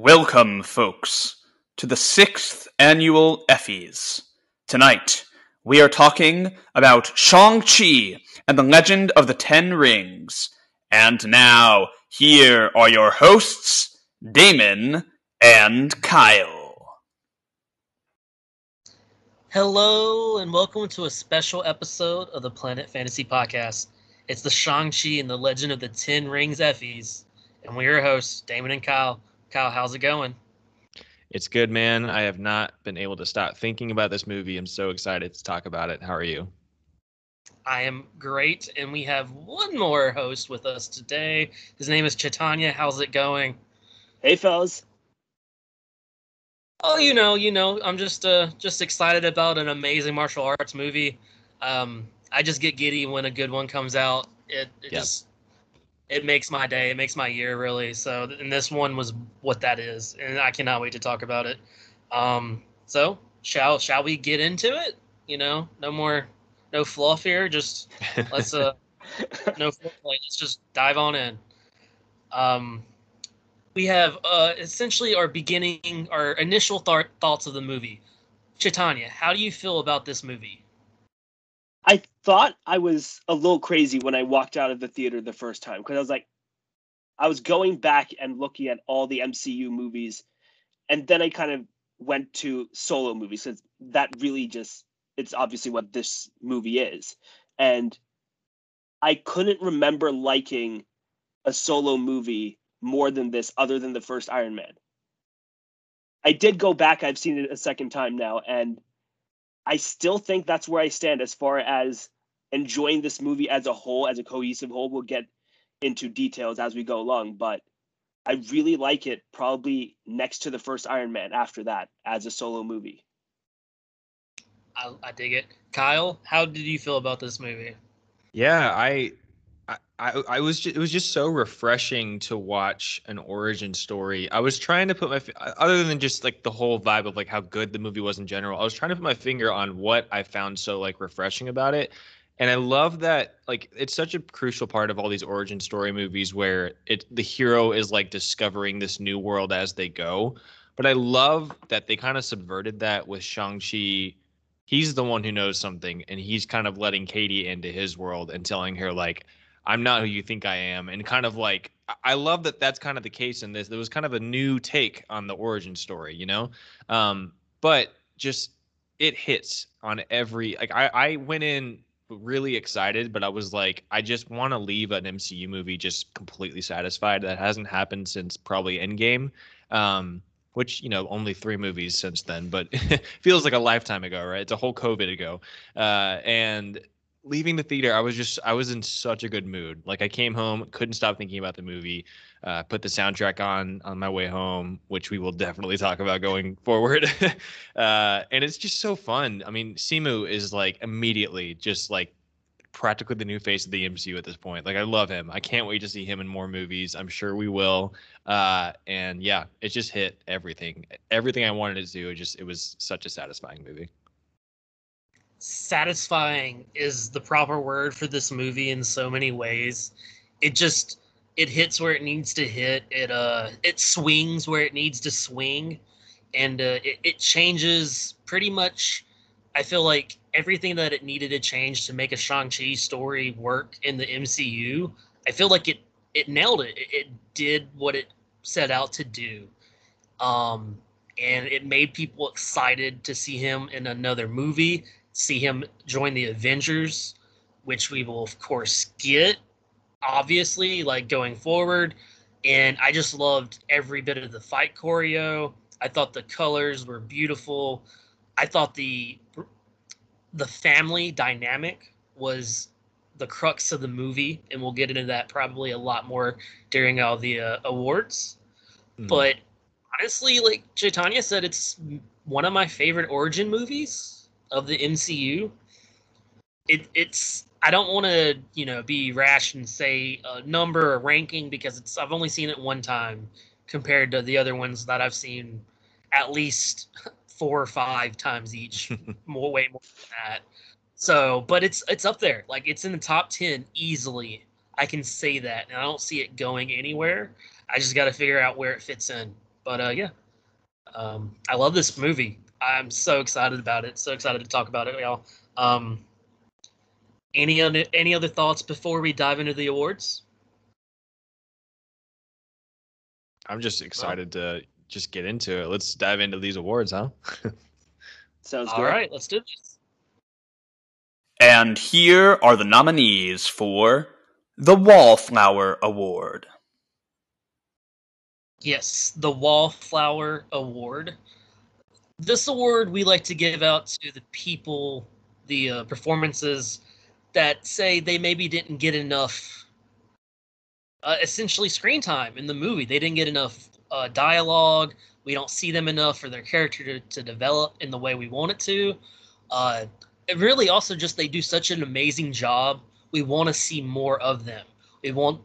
Welcome, folks, to the 6th Annual Effies. Tonight, we are talking about Shang-Chi and the Legend of the Ten Rings. And now, here are your hosts, Damon and Kyle. Hello, and welcome to a special episode of the Planet Fantasy Podcast. It's the Shang-Chi and the Legend of the Ten Rings Effies. And we're your hosts, Damon and Kyle. Kyle, how's it going? It's good, man. I have not been able to stop thinking about this movie. I'm so excited to talk about it. How are you? I am great, and we have one more host with us today. His name is Chaitanya. How's it going? Hey, fellas. Oh, you know, I'm just excited about an amazing martial arts movie. I just get giddy when a good one comes out. It makes my day. It makes my year, really. So, and this one was what that is, and I cannot wait to talk about it. So, shall we get into it? You know, no fluff here. Just let's no fluff. Let's just dive on in. We have essentially our initial thoughts of the movie. Chaitanya, how do you feel about this movie? I thought I was a little crazy when I walked out of the theater the first time, because I was like, I was going back and looking at all the MCU movies, and then I kind of went to solo movies, since that really it's obviously what this movie is. And I couldn't remember liking a solo movie more than this, other than the first Iron Man. I did go back, I've seen it a second time now, and I still think that's where I stand as far as enjoying this movie as a whole, as a cohesive whole. We'll get into details as we go along, but I really like it probably next to the first Iron Man after that as a solo movie. I dig it. Kyle, how did you feel about this movie? Yeah, I was just, it was just so refreshing to watch an origin story. I was trying to put my, other than just like the whole vibe of like how good the movie was in general, I was trying to put my finger on what I found so like refreshing about it. And I love that, like, it's such a crucial part of all these origin story movies where the hero is like discovering this new world as they go. But I love that they kind of subverted that with Shang-Chi. He's the one who knows something, and he's kind of letting Katie into his world and telling her like, I'm not who you think I am. And kind of like, I love that that's kind of the case in this. There was kind of a new take on the origin story, you know? But just, it hits on every, like, I went in really excited, but I was like, I just want to leave an MCU movie just completely satisfied. That hasn't happened since probably Endgame, which, you know, only 3 movies since then, but feels like a lifetime ago, right? It's a whole COVID ago. And leaving the theater, I was in such a good mood. Like, I came home, couldn't stop thinking about the movie, put the soundtrack on my way home, which we will definitely talk about going forward. And it's just so fun. I mean, Simu is like immediately just like practically the new face of the MCU at this point. Like, I love him. I can't wait to see him in more movies. I'm sure we will. And yeah, it just hit everything. Everything I wanted to do. It was such a satisfying movie. Satisfying is the proper word for this movie in so many ways. It hits where it needs to hit. It swings where it needs to swing, and it changes pretty much. I feel like everything that it needed to change to make a Shang-Chi story work in the MCU. I feel like it nailed it. It did what it set out to do, and it made people excited to see him in another movie. See him join the Avengers, which we will, of course, get, obviously, like, going forward. And I just loved every bit of the fight choreo. I thought the colors were beautiful. I thought the family dynamic was the crux of the movie, and we'll get into that probably a lot more during all the awards. Mm-hmm. But honestly, like Chaitanya said, it's one of my favorite origin movies of the MCU. It's I don't want to, you know, be rash and say a number or ranking, because I've only seen it one time compared to the other ones that I've seen at least 4 or 5 times each, way more than that. So, but it's up there. Like, it's in the top 10 easily. I can say that, and I don't see it going anywhere. I just got to figure out where it fits in. But I love this movie. I'm so excited about it. So excited to talk about it, y'all. Any other thoughts before we dive into the awards? I'm just excited to just get into it. Let's dive into these awards, huh? Sounds good. All right, let's do this. And here are the nominees for the Wallflower Award. Yes, the Wallflower Award. This award we like to give out to the people, the performances that say they maybe didn't get enough, essentially, screen time in the movie. They didn't get enough dialogue. We don't see them enough for their character to develop in the way we want it to. It really also just they do such an amazing job. We want to see more of them. We want,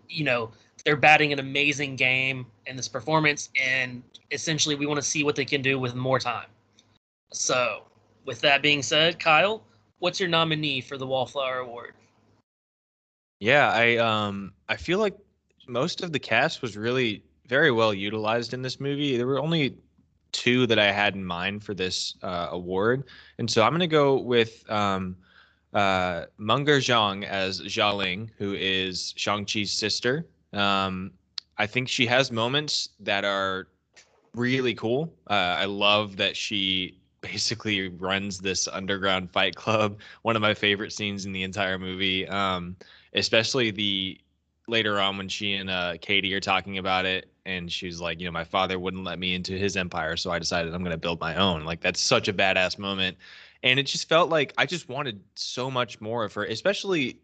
they're batting an amazing game in this performance, and essentially we want to see what they can do with more time. So, with that being said, Kyle, what's your nominee for the Wallflower Award? Yeah, I feel like most of the cast was really very well utilized in this movie. There were only two that I had in mind for this award, and so I'm going to go with Meng'er Zhang as Xialing, who is Shang-Chi's sister. I think she has moments that are really cool. I love that she basically runs this underground fight club. One of my favorite scenes in the entire movie, especially the later on when she and Katie are talking about it, and she's like, my father wouldn't let me into his empire, so I decided I'm going to build my own. Like, that's such a badass moment. And it just felt like I just wanted so much more of her, especially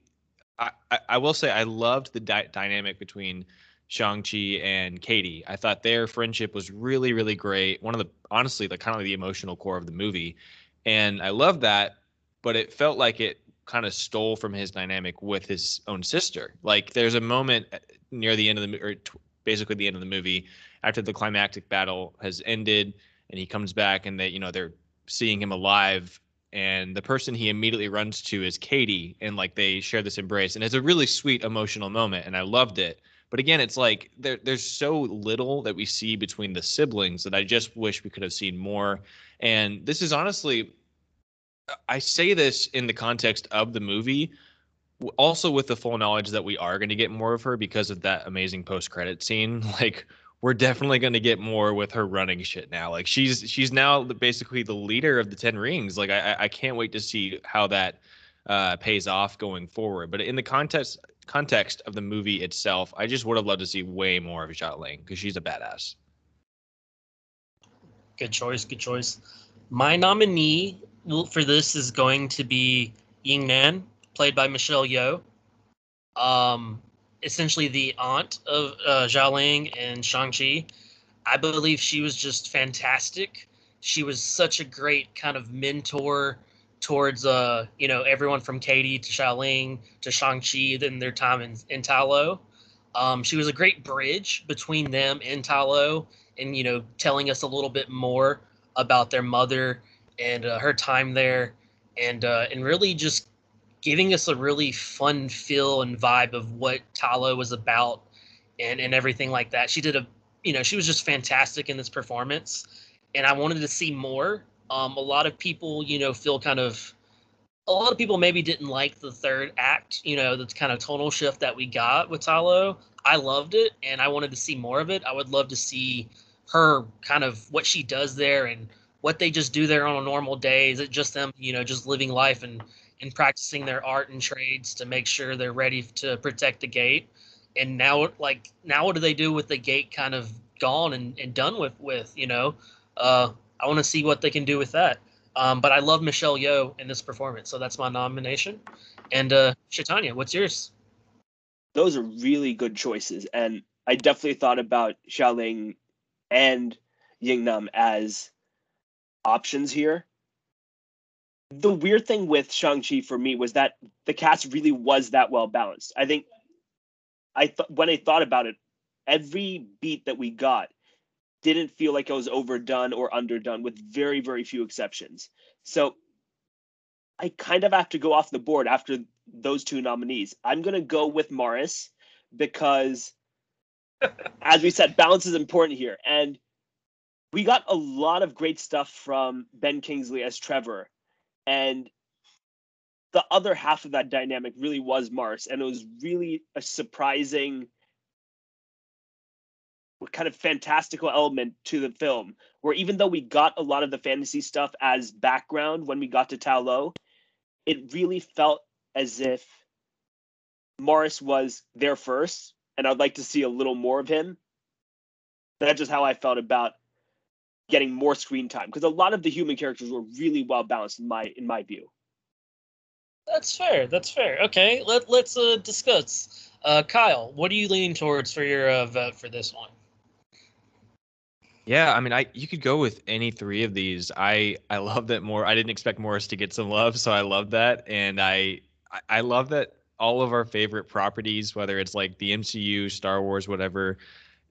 I will say I loved the dynamic between Shang-Chi and Katie. I thought their friendship was really, really great. One of the, honestly, the kind of the emotional core of the movie. And I loved that, but it felt like it kind of stole from his dynamic with his own sister. Like, there's a moment near the end of the, or basically the end of the movie, after the climactic battle has ended and he comes back and they, they're seeing him alive, and the person he immediately runs to is Katie, and like they share this embrace, and it's a really sweet emotional moment, and I loved it. But again, it's like there's so little that we see between the siblings that I just wish we could have seen more. And this is honestly, I say this in the context of the movie, also with the full knowledge that we are going to get more of her because of that amazing post-credit scene. Like, we're definitely going to get more with her running shit now. Like, she's now basically the leader of the Ten Rings. Like, I can't wait to see how that pays off going forward. But in the context of the movie itself, I just would have loved to see way more of Xialing, because she's a badass. Good choice, good choice. My nominee for this is going to be Ying Nan, played by Michelle Yeoh. Essentially the aunt of Xialing and Shang-Chi. I believe she was just fantastic. She was such a great kind of mentor towards, everyone from Katie to Xialing to Shang-Chi and their time in Ta Lo. She was a great bridge between them and Ta Lo, and, telling us a little bit more about their mother and her time there, and really just giving us a really fun feel and vibe of what Ta Lo was about and everything like that. She did she was just fantastic in this performance, and I wanted to see more. A lot of people, feel kind of, a lot of people maybe didn't like the third act, the kind of tonal shift that we got with Ta Lo. I loved it, and I wanted to see more of it. I would love to see her kind of what she does there and what they just do there on a normal day. Is it just them, just living life and practicing their art and trades to make sure they're ready to protect the gate? And now what do they do with the gate kind of gone and done with? I want to see what they can do with that. But I love Michelle Yeoh in this performance, so that's my nomination. And Chaitanya, what's yours? Those are really good choices, and I definitely thought about Xialing and Ying Nam as options here. The weird thing with Shang-Chi for me was that the cast really was that well balanced. I think when I thought about it, every beat that we got didn't feel like it was overdone or underdone, with very, very few exceptions. So I kind of have to go off the board after those two nominees. I'm going to go with Morris because, as we said, balance is important here. And we got a lot of great stuff from Ben Kingsley as Trevor, and the other half of that dynamic really was Morris, and it was really a surprising kind of fantastical element to the film, where even though we got a lot of the fantasy stuff as background when we got to Ta Lo, it really felt as if Morris was there first, and I'd like to see a little more of him. That's just how I felt about getting more screen time, because a lot of the human characters were really well balanced in my view. That's fair. That's fair. Okay, let's discuss. Kyle, what are you leaning towards for your vote for this one? Yeah, I mean, you could go with any three of these. I love that more. I didn't expect Morris to get some love, so I love that, and I love that all of our favorite properties, whether it's like the MCU, Star Wars, whatever,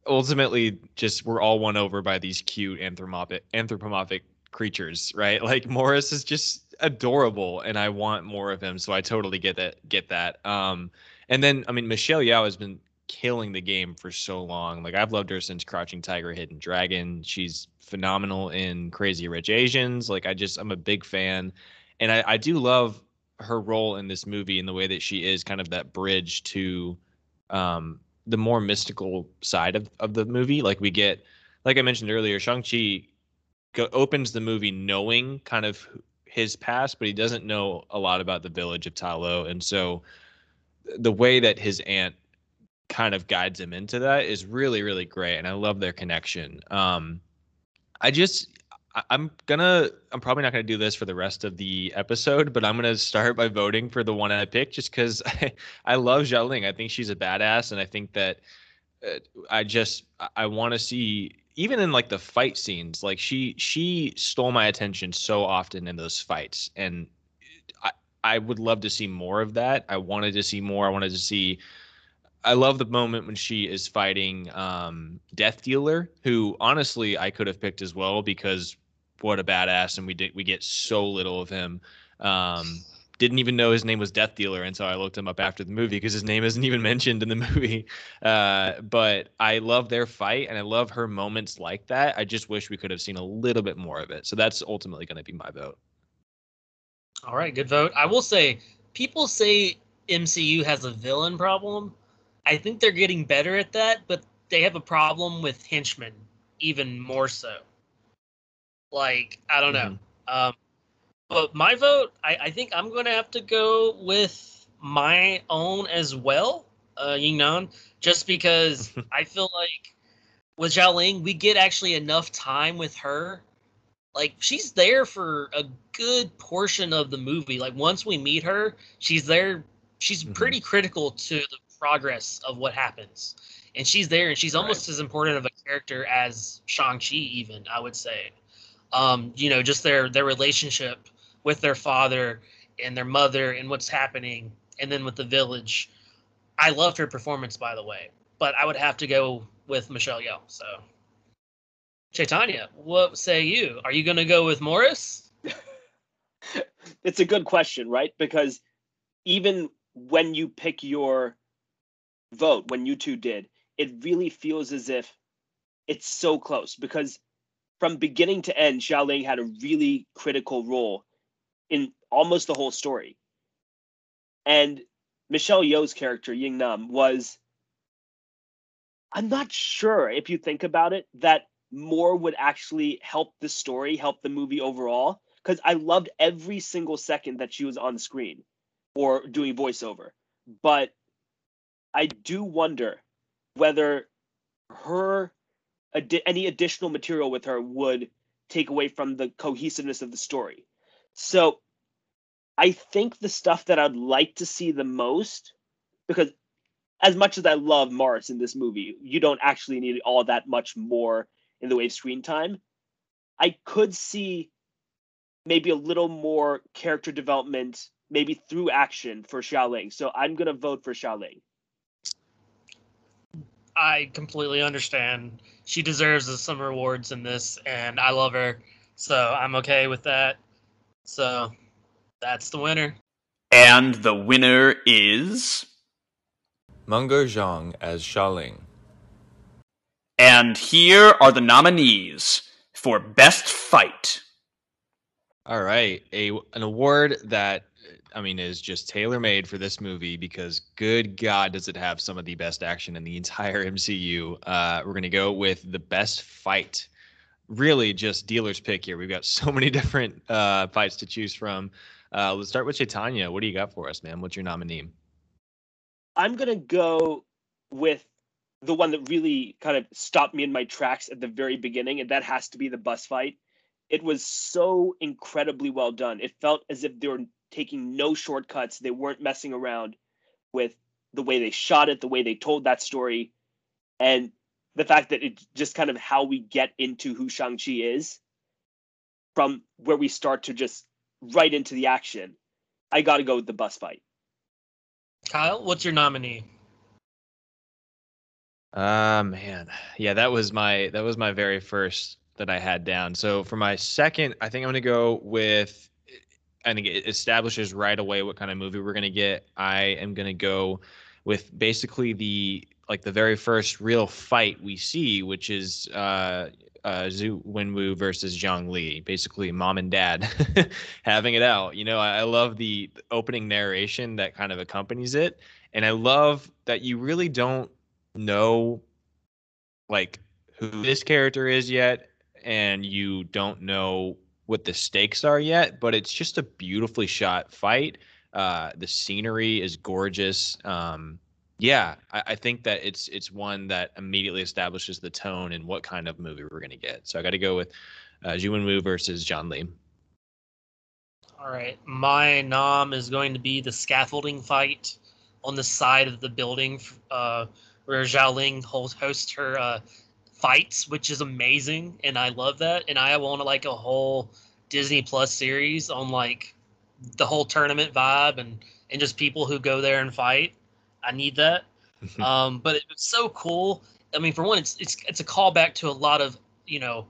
ultimately just we're all won over by these cute anthropomorphic creatures, right? Like Morris is just adorable, and I want more of him, so I totally get that. And then, I mean, Michelle Yeoh has been killing the game for so long. Like, I've loved her since Crouching Tiger, Hidden Dragon. She's phenomenal in Crazy Rich Asians. Like, I'm a big fan. And I do love her role in this movie and the way that she is kind of that bridge to the more mystical side of the movie. Like, we get, like I mentioned earlier, Shang-Chi opens the movie knowing kind of his past, but he doesn't know a lot about the village of Ta Lo. And so the way that his aunt kind of guides him into that is really, really great. And I love their connection. I'm probably not going to do this for the rest of the episode, but I'm going to start by voting for the one I picked just because I love Xialing. I think she's a badass. And I think that I want to see, even in like the fight scenes, like she stole my attention so often in those fights. And I would love to see more of that. I wanted to see more. I love the moment when she is fighting Death Dealer, who honestly I could have picked as well because what a badass, and we get so little of him. Didn't even know his name was Death Dealer, and so I looked him up after the movie because his name isn't even mentioned in the movie. But I love their fight, and I love her moments like that. I just wish we could have seen a little bit more of it. So that's ultimately going to be my vote. All right, good vote. I will say, people say MCU has a villain problem. I think they're getting better at that, but they have a problem with henchmen even more so. Like, I don't know. But my vote, I think I'm going to have to go with my own as well, Ying Nan, just because I feel like with Xialing, we get actually enough time with her. Like, she's there for a good portion of the movie. Like, once we meet her, she's there. She's pretty critical to the progress of what happens. And she's there, and she's almost as important of a character as Shang-Chi even, I would say. You know, just their relationship with their father and their mother and what's happening, and then with the village. I loved her performance, by the way. But I would have to go with Michelle Yeoh, so... Chaitanya, what say you? Are you going to go with Morris? It's a good question, right? Because even when you pick your vote, when you two did, it really feels as if it's so close. Because from beginning to end, Xialing had a really critical role in almost the whole story. And Michelle Yeoh's character, Ying Nan, was... I'm not sure, if you think about it, that more would actually help the story, help the movie overall, because I loved every single second that she was on screen or doing voiceover. But I do wonder whether her any additional material with her would take away from the cohesiveness of the story. So I think the stuff that I'd like to see the most, because as much as I love Morris in this movie, you don't actually need all that much more in the way of screen time. I could see maybe a little more character development, maybe through action, for Xialing. So I'm going to vote for Xialing. I completely understand. She deserves some rewards in this, and I love her. So I'm okay with that. So that's the winner. And the winner is... Meng'er Zhang as Xialing. And here are the nominees for Best Fight. All right. An award that, I mean, is just tailor-made for this movie because good God, does it have some of the best action in the entire MCU. We're going to go with the Best Fight. Really just dealer's pick here. We've got so many different fights to choose from. Let's start with Chaitanya. What do you got for us, man? What's your nominee? I'm going to go with the one that really kind of stopped me in my tracks at the very beginning, and that has to be the bus fight. It was so incredibly well done. It felt as if they were taking no shortcuts. They weren't messing around with the way they shot it, the way they told that story, and the fact that it's just kind of how we get into who Shang-Chi is from where we start to just right into the action. I got to go with the bus fight. Kyle, what's your nominee? Man. Yeah, that was my very first that I had down. So for my second, I think I'm going to go with, I think it establishes right away what kind of movie we're going to get. I am going to go with basically the very first real fight we see, which is Zhu Wenwu versus Zhang Li, basically mom and dad having it out. You know, I love the opening narration that kind of accompanies it. And I love that you really don't know like who this character is yet, and you don't know what the stakes are yet, but it's just a beautifully shot fight. The scenery is gorgeous. I think that it's one that immediately establishes the tone and what kind of movie we're going to get. So I got to go with Zhu Wenwu versus Zhang Li. All right. My nom is going to be the scaffolding fight on the side of the building where Xialing hosts her fights, which is amazing. And I love that. And I want like a whole Disney Plus series on like the whole tournament vibe and just people who go there and fight. I need that. But it was so cool. I mean, for one, it's a callback to a lot of, you know,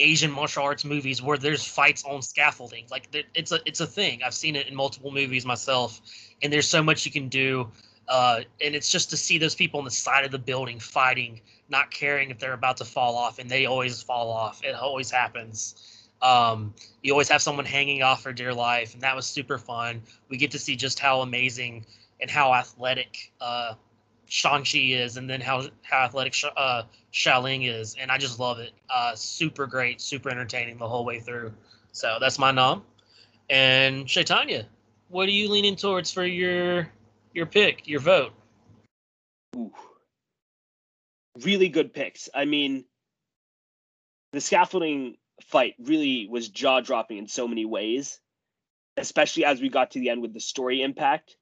Asian martial arts movies where there's fights on scaffolding. Like it's a thing. I've seen it in multiple movies myself, and there's so much you can do. And it's just to see those people on the side of the building fighting, not caring if they're about to fall off, and they always fall off. It always happens. You always have someone hanging off for dear life, and that was super fun. We get to see just how amazing and how athletic Shang-Chi is, and then how athletic Xialing is. And I just love it. Super great, super entertaining the whole way through. So that's my nom. And Chaitanya, what are you leaning towards for your pick, your vote? Ooh. Really good picks. I mean, the scaffolding fight really was jaw-dropping in so many ways, especially as we got to the end with the story impact.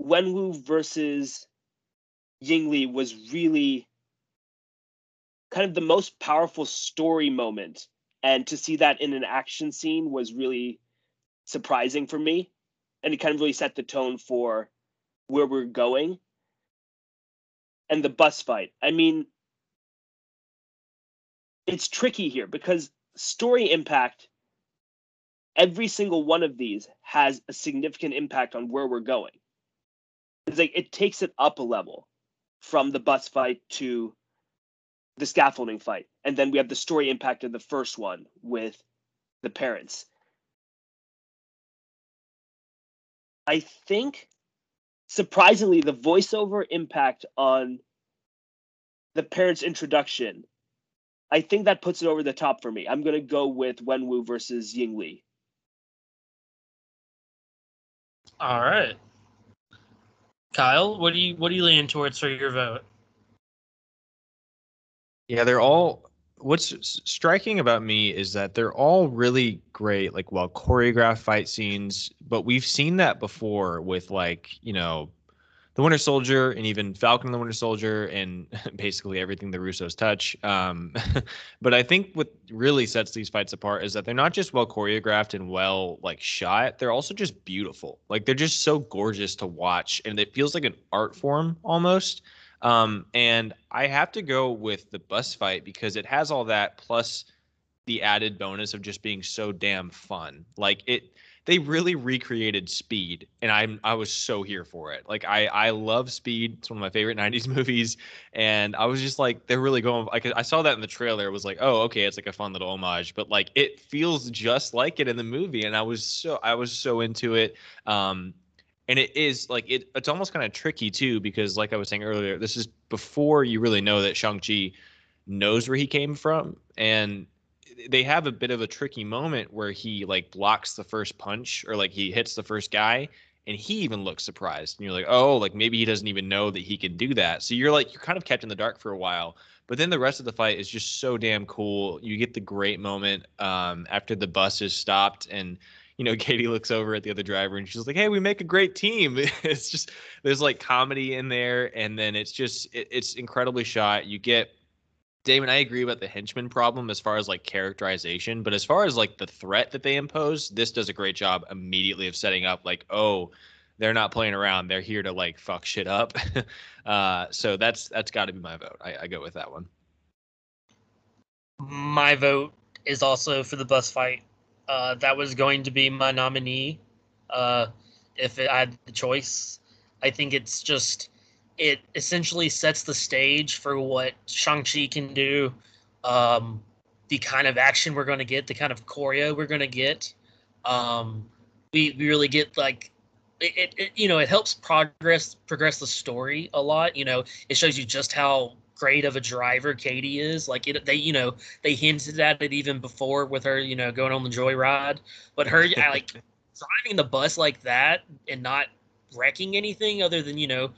Wenwu versus Ying Li was really kind of the most powerful story moment, and to see that in an action scene was really surprising for me, and it kind of really set the tone for where we're going. And the bus fight, I mean, it's tricky here because story impact, every single one of these has a significant impact on where we're going. It's like it takes it up a level from the bus fight to the scaffolding fight. And then we have the story impact of the first one with the parents. I think, surprisingly, the voiceover impact on the parents' introduction, I think that puts it over the top for me. I'm going to go with Wenwu versus Ying Li. All right. Kyle, what are you leaning towards for your vote? Yeah, they're all. What's striking about me is that they're all really great, like well choreographed fight scenes. But we've seen that before with like, you know, the Winter Soldier and even Falcon and the Winter Soldier and basically everything the Russos touch. But I think what really sets these fights apart is that they're not just well choreographed and well like shot. They're also just beautiful. Like they're just so gorgeous to watch, and it feels like an art form almost. And I have to go with the bus fight because it has all that plus the added bonus of just being so damn fun. Like it. they really recreated Speed, and I was so here for it. Like I love Speed. It's one of my favorite 90s movies, and I was just like, they're really going, like I saw that in the trailer. It was like, oh, okay, it's like a fun little homage, but like it feels just like it in the movie, and I was so into it. And it is like it's almost kind of tricky too, because like I was saying earlier, this is before you really know that Shang-Chi knows where he came from, and they have a bit of a tricky moment where he like blocks the first punch, or like he hits the first guy, and he even looks surprised, and you're like, oh, like maybe he doesn't even know that he can do that. So you're like, you're kind of kept in the dark for a while, but then the rest of the fight is just so damn cool. You get the great moment after the bus is stopped, and you know, Katie looks over at the other driver and she's like, hey, we make a great team. It's just, there's like comedy in there, and then it's just it's incredibly shot. You get Damon, I agree about the henchman problem as far as like characterization, but as far as like the threat that they impose, this does a great job immediately of setting up like, oh, they're not playing around. They're here to like fuck shit up. So that's got to be my vote. I go with that one. My vote is also for the bus fight. That was going to be my nominee if I had the choice. I think it's just, it essentially sets the stage for what Shang-Chi can do, the kind of action we're going to get, the kind of choreo we're going to get. We really get like it. You know, it helps progress the story a lot. You know, it shows you just how great of a driver Katie is. Like they hinted at it even before with her, you know, going on the joyride. But her like driving the bus like that and not wrecking anything other than you know,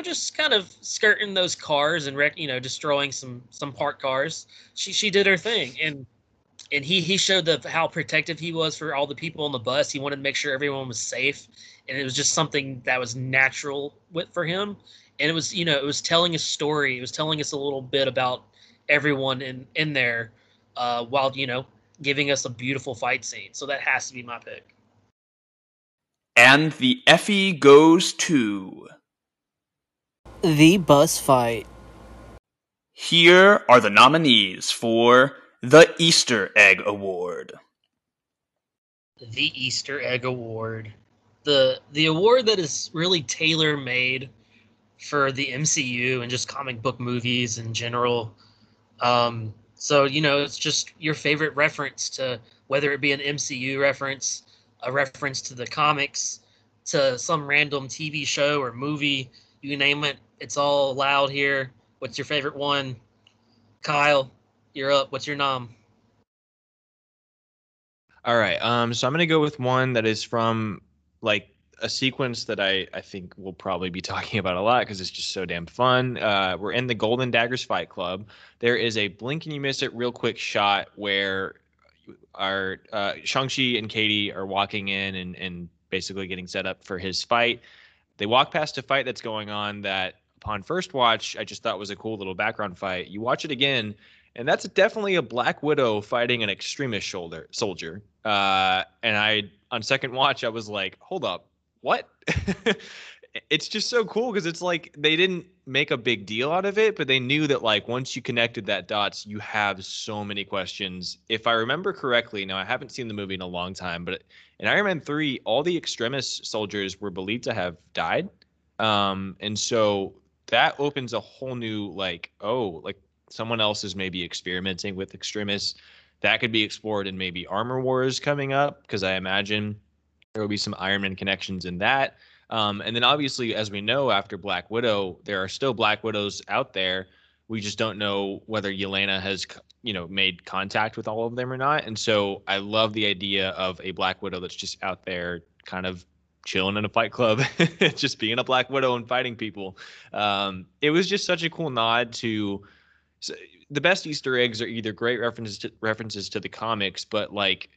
just kind of skirting those cars and destroying some parked cars. She did her thing, and he showed how protective he was for all the people on the bus. He wanted to make sure everyone was safe, and it was just something that was natural for him. And it was, you know, it was telling a story. It was telling us a little bit about everyone in there, while giving us a beautiful fight scene. So that has to be my pick. And the Effie goes to the bus fight. Here are the nominees for the Easter Egg Award. The Easter Egg Award. The award that is really tailor-made for the MCU and just comic book movies in general. So, you know, it's just your favorite reference to, whether it be an MCU reference, a reference to the comics, to some random TV show or movie, you name it. It's all allowed here. What's your favorite one? Kyle, you're up. What's your nom? All right. So I'm going to go with one that is from like a sequence that I think we'll probably be talking about a lot because it's just so damn fun. We're in the Golden Daggers Fight Club. There is a blink and you miss it real quick shot where our Shang-Chi and Katie are walking in and basically getting set up for his fight. They walk past a fight that's going on that, upon first watch, I just thought was a cool little background fight. You watch it again, and that's definitely a Black Widow fighting an extremist soldier. And on second watch, I was like, hold up, what? It's just so cool because it's like they didn't make a big deal out of it, but they knew that like once you connected that dots, you have so many questions. If I remember correctly, now I haven't seen the movie in a long time, but in Iron Man 3, all the extremist soldiers were believed to have died. And so that opens a whole new like, oh, like someone else is maybe experimenting with extremists. That could be explored in maybe Armor Wars coming up, because I imagine there will be some Iron Man connections in that. And then obviously, as we know, after Black Widow, there are still Black Widows out there. We just don't know whether Yelena has, you know, made contact with all of them or not. And so I love the idea of a Black Widow that's just out there kind of chilling in a fight club, just being a Black Widow and fighting people. It was just such a cool nod to the best Easter eggs are either great references to the comics, but like,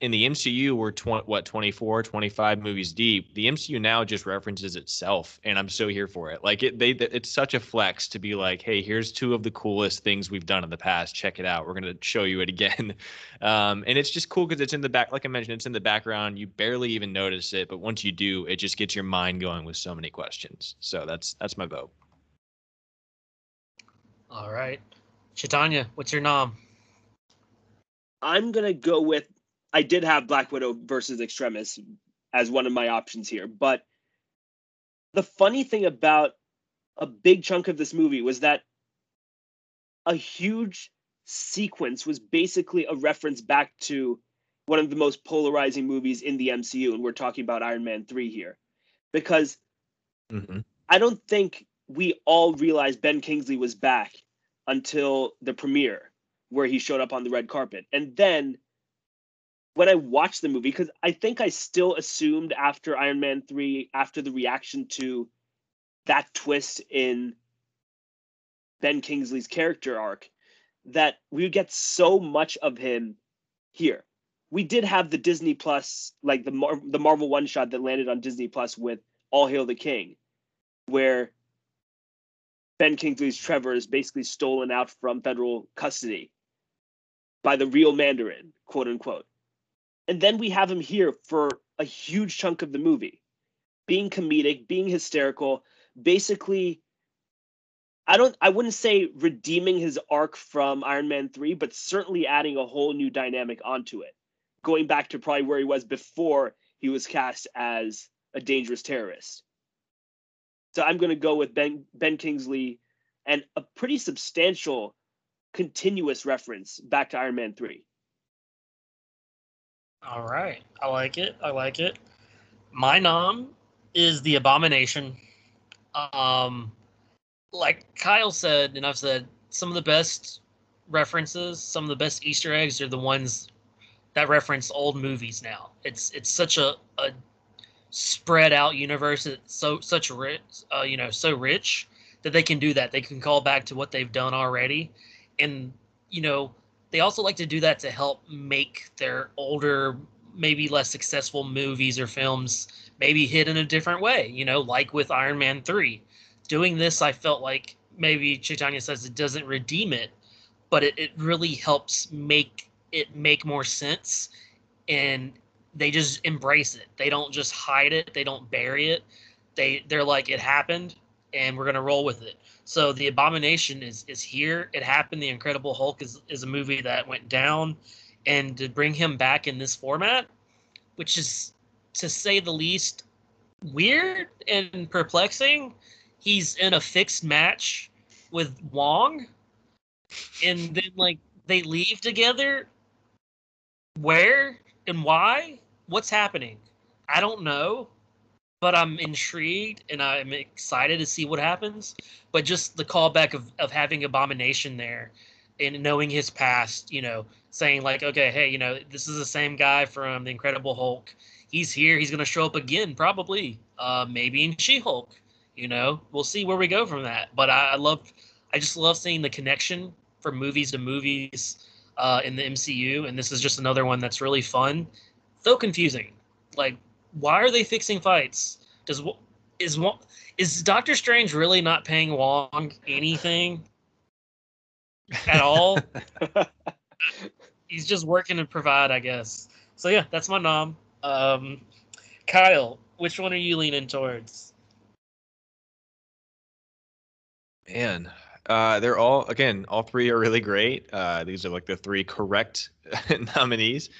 in the MCU, we're 24, 25 movies deep. The MCU now just references itself, and I'm so here for it. Like it's such a flex to be like, hey, here's two of the coolest things we've done in the past. Check it out. We're gonna show you it again, and it's just cool because it's in the back. Like I mentioned, it's in the background. You barely even notice it, but once you do, it just gets your mind going with so many questions. So that's my vote. All right, Chaitanya, what's your nom? I'm gonna go with I did have Black Widow versus Extremis as one of my options here. But the funny thing about a big chunk of this movie was that a huge sequence was basically a reference back to one of the most polarizing movies in the MCU. And we're talking about Iron Man 3 here, because I don't think we all realized Ben Kingsley was back until the premiere where he showed up on the red carpet. And then when I watched the movie, because I think I still assumed after Iron Man 3, after the reaction to that twist in Ben Kingsley's character arc, that we would get so much of him here. We did have the Disney Plus, like the Marvel one shot that landed on Disney Plus with All Hail the King, where Ben Kingsley's Trevor is basically stolen out from federal custody by the real Mandarin, quote unquote. And then we have him here for a huge chunk of the movie, being comedic, being hysterical, basically, I wouldn't say redeeming his arc from Iron Man 3, but certainly adding a whole new dynamic onto it, going back to probably where he was before he was cast as a dangerous terrorist. So I'm going to go with Ben Kingsley and a pretty substantial continuous reference back to Iron Man 3. All right. I like it. My nom is the Abomination. Like Kyle said, and I've said, some of the best references, some of the best Easter eggs are the ones that reference old movies now. It's such a spread out universe. It's so rich that they can do that. They can call back to what they've done already. And, they also like to do that to help make their older, maybe less successful movies or films maybe hit in a different way, like with Iron Man 3. Doing this, I felt like maybe Chaitanya says it doesn't redeem it, but it really helps make it make more sense, and they just embrace it. They don't just hide it. They don't bury it. They're like, it happened, and we're going to roll with it. So the Abomination is here. It happened. The Incredible Hulk is a movie that went down, and to bring him back in this format, which is, to say the least, weird and perplexing. He's in a fixed match with Wong, and then they leave together. Where and why? What's happening? I don't know, but I'm intrigued and I'm excited to see what happens. But just the callback of having Abomination there and knowing his past, saying okay, hey, this is the same guy from The Incredible Hulk. He's here. He's going to show up again, probably, maybe in She-Hulk. We'll see where we go from that. But I just love seeing the connection from movies to movies in the MCU. And this is just another one that's really fun, though confusing. Like, why are they fixing fights? Is Doctor Strange really not paying Wong anything at all? He's just working to provide, I guess. So yeah, that's my nom. Kyle, which one are you leaning towards? Man, they're all, again, all three are really great. These are the three correct nominees.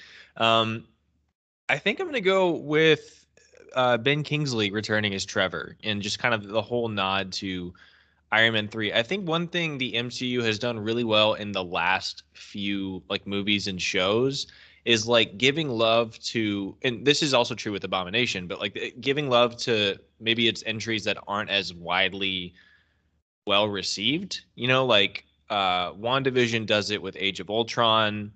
I think I'm going to go with Ben Kingsley returning as Trevor, and just kind of the whole nod to Iron Man 3. I think one thing the MCU has done really well in the last few movies and shows is giving love to, and this is also true with Abomination, but giving love to maybe its entries that aren't as widely well received, WandaVision does it with Age of Ultron.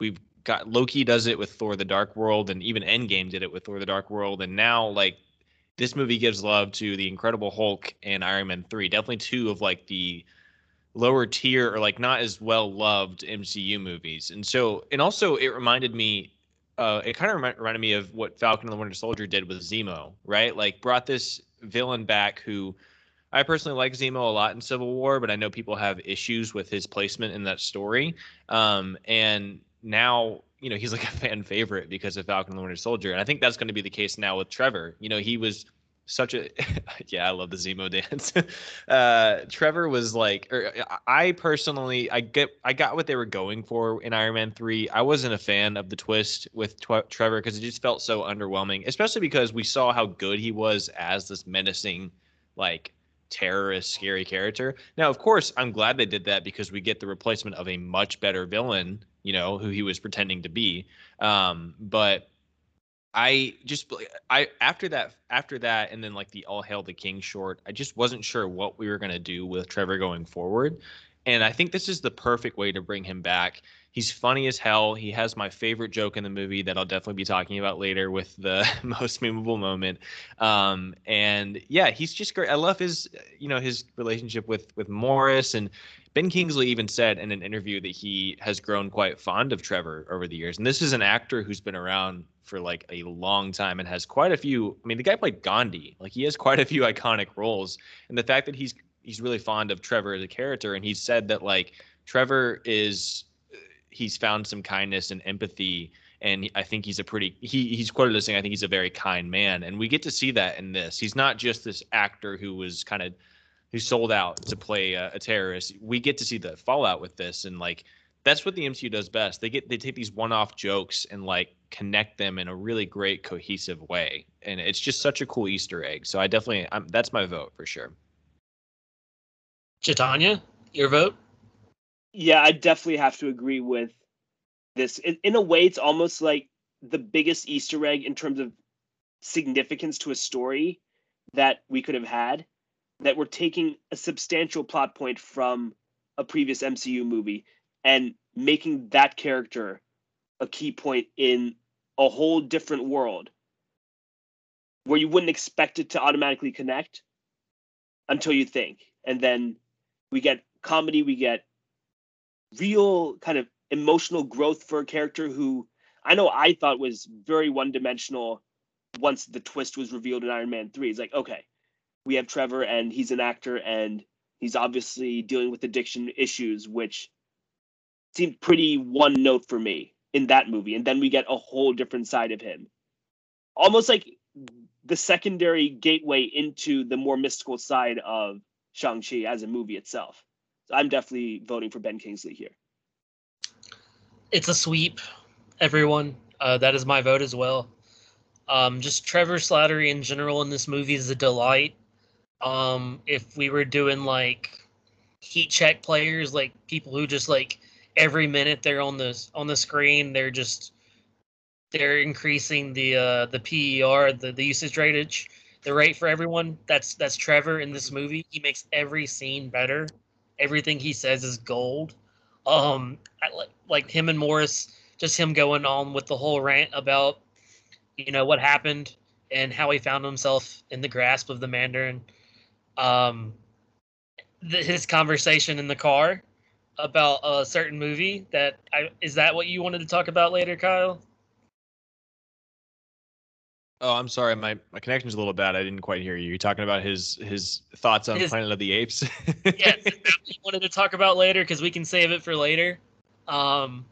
We've got Loki does it with Thor: The Dark World, and even Endgame did it with Thor: The Dark World. And now this movie gives love to The Incredible Hulk and Iron Man 3, definitely two of the lower tier or not as well loved MCU movies. And so, and also it reminded me, it kind of reminded me of what Falcon and the Winter Soldier did with Zemo, right? Brought this villain back who, I personally like Zemo a lot in Civil War, but I know people have issues with his placement in that story. And now, he's a fan favorite because of Falcon and the Winter Soldier. And I think that's going to be the case now with Trevor. He was such a yeah, I love the Zemo dance. Trevor was like, or I personally, I got what they were going for in Iron Man 3. I wasn't a fan of the twist with Trevor because it just felt so underwhelming, especially because we saw how good he was as this menacing, like, terrorist, scary character. Now, of course, I'm glad they did that because we get the replacement of a much better villain, you know, who he was pretending to be. But I after that, and then like the All Hail the King short, I just wasn't sure what we were going to do with Trevor going forward. And I think this is the perfect way to bring him back. He's funny as hell. He has my favorite joke in the movie that I'll definitely be talking about later with the most memeable moment. And yeah, he's just great. I love his, you know, his relationship with Morris, and Ben Kingsley even said in an interview that he has grown quite fond of Trevor over the years. And this is an actor who's been around for like a long time and has quite a few. I mean, the guy played Gandhi. Like, he has quite a few iconic roles. And the fact that he's really fond of Trevor as a character, and he said that like Trevor is, he's found some kindness and empathy, and I think he's a pretty, he's quoted as saying, I think he's a very kind man. And we get to see that in this. He's not just this actor who sold out to play a terrorist. We get to see the fallout with this, and like that's what the MCU does best. They take these one-off jokes and like connect them in a really great cohesive way, and it's just such a cool Easter egg. So that's my vote for sure. Chaitanya, your vote? Yeah, I definitely have to agree with this. In a way, it's almost like the biggest Easter egg in terms of significance to a story that we could have had, that we're taking a substantial plot point from a previous MCU movie and making that character a key point in a whole different world where you wouldn't expect it to automatically connect until you think. And then we get comedy, we get real kind of emotional growth for a character who I know I thought was very one-dimensional once the twist was revealed in Iron Man 3. It's like, okay, we have Trevor and he's an actor and he's obviously dealing with addiction issues, which seemed pretty one note for me in that movie. And then we get a whole different side of him. Almost like the secondary gateway into the more mystical side of Shang-Chi as a movie itself. I'm definitely voting for Ben Kingsley here. It's a sweep, everyone. That is my vote as well. Just Trevor Slattery in general in this movie is a delight. If we were doing like heat check players, like people who just like every minute they're on the screen, they're increasing the PER, the usage rateage, the rate for everyone. That's Trevor in this movie. He makes every scene better. Everything he says is gold. Like him and Morris, just him going on with the whole rant about, you know, what happened and how he found himself in the grasp of the Mandarin. His conversation in the car about a certain movie is that what you wanted to talk about later, Kyle? Oh, I'm sorry. My connection's a little bad. I didn't quite hear you. You're talking about his thoughts on Planet of the Apes? Yes, we wanted to talk about later because we can save it for later. And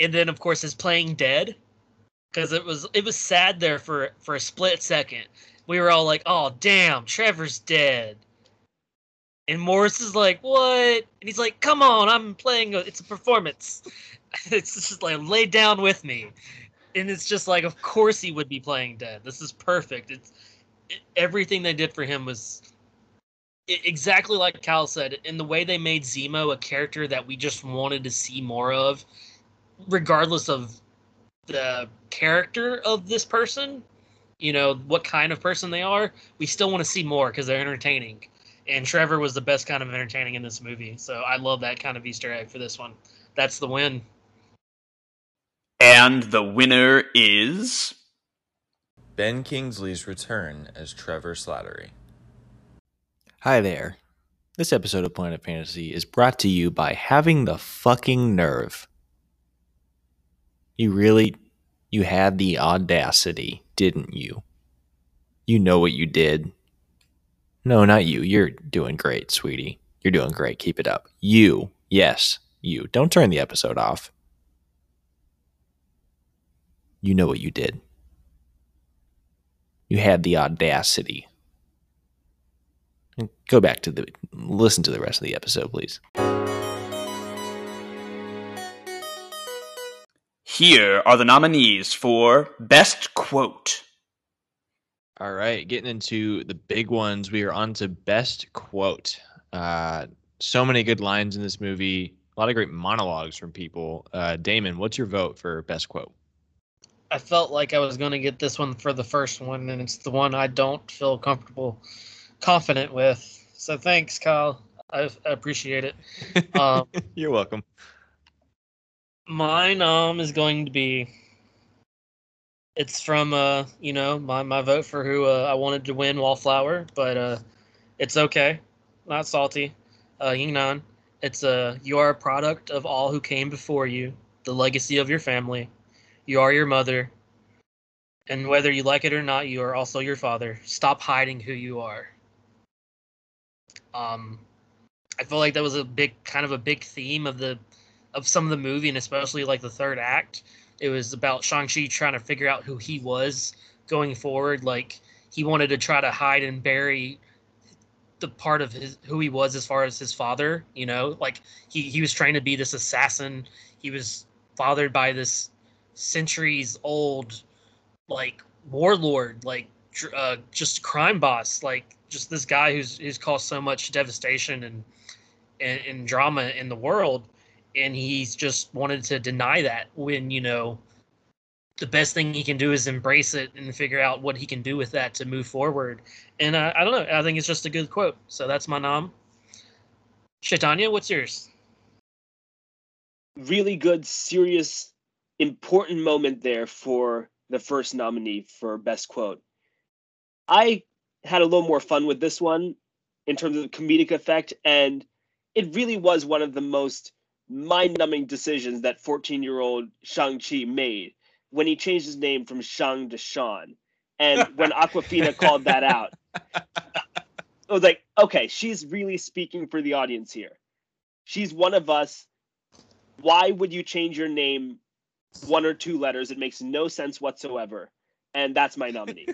then, of course, his playing dead, because it was sad there for a split second. We were all like, oh, damn, Trevor's dead. And Morris is like, what? And he's like, come on, I'm playing. It's a performance. It's just like, lay down with me. And it's just like, of course he would be playing dead. This is perfect. Everything they did for him was exactly like Kyle said. In the way they made Zemo a character that we just wanted to see more of, regardless of the character of this person, you know, what kind of person they are, we still want to see more because they're entertaining. And Trevor was the best kind of entertaining in this movie. So I love that kind of Easter egg for this one. That's the win. And the winner is Ben Kingsley's return as Trevor Slattery. Hi there. This episode of Planet Fantasy is brought to you by having the fucking nerve. You had the audacity, didn't you? You know what you did. No, not you. You're doing great, sweetie. You're doing great. Keep it up. You. Yes, you. Don't turn the episode off. You know what you did. you had the audacity. Go back to the, listen to the rest of the episode, please. Here are the nominees for Best Quote. All right, getting into the big ones. We are on to Best Quote. So many good lines in this movie. A lot of great monologues from people. Damon, what's your vote for Best Quote? I felt like I was going to get this one for the first one, and it's the one I don't feel confident with. So thanks, Kyle. I appreciate it. You're welcome. My nom is going to be... It's from, my vote for who I wanted to win Wallflower, but it's okay. Not salty. Ying Nan. It's you are a product of all who came before you, the legacy of your family. You are your mother. And whether you like it or not, you are also your father. Stop hiding who you are. I feel like that was a big theme of some of the movie, and especially like the third act. It was about Shang-Chi trying to figure out who he was going forward. Like, he wanted to try to hide and bury the part of who he was as far as his father, you know? Like, he was trying to be this assassin. He was fathered by this centuries-old, like, warlord, like, just crime boss. Like, just this guy who's caused so much devastation and drama in the world. And he's just wanted to deny that when, you know, the best thing he can do is embrace it and figure out what he can do with that to move forward. And I don't know. I think it's just a good quote. So that's my nom. Chaitanya, what's yours? Really good, serious, important moment there for the first nominee for Best Quote. I had a little more fun with this one in terms of the comedic effect. And it really was one of the most mind-numbing decisions that 14-year-old Shang-Chi made when he changed his name from Shang to Sean. And when Awkwafina called that out, I was like, okay, she's really speaking for the audience here. She's one of us. Why would you change your name one or two letters? It makes no sense whatsoever. And that's my nominee.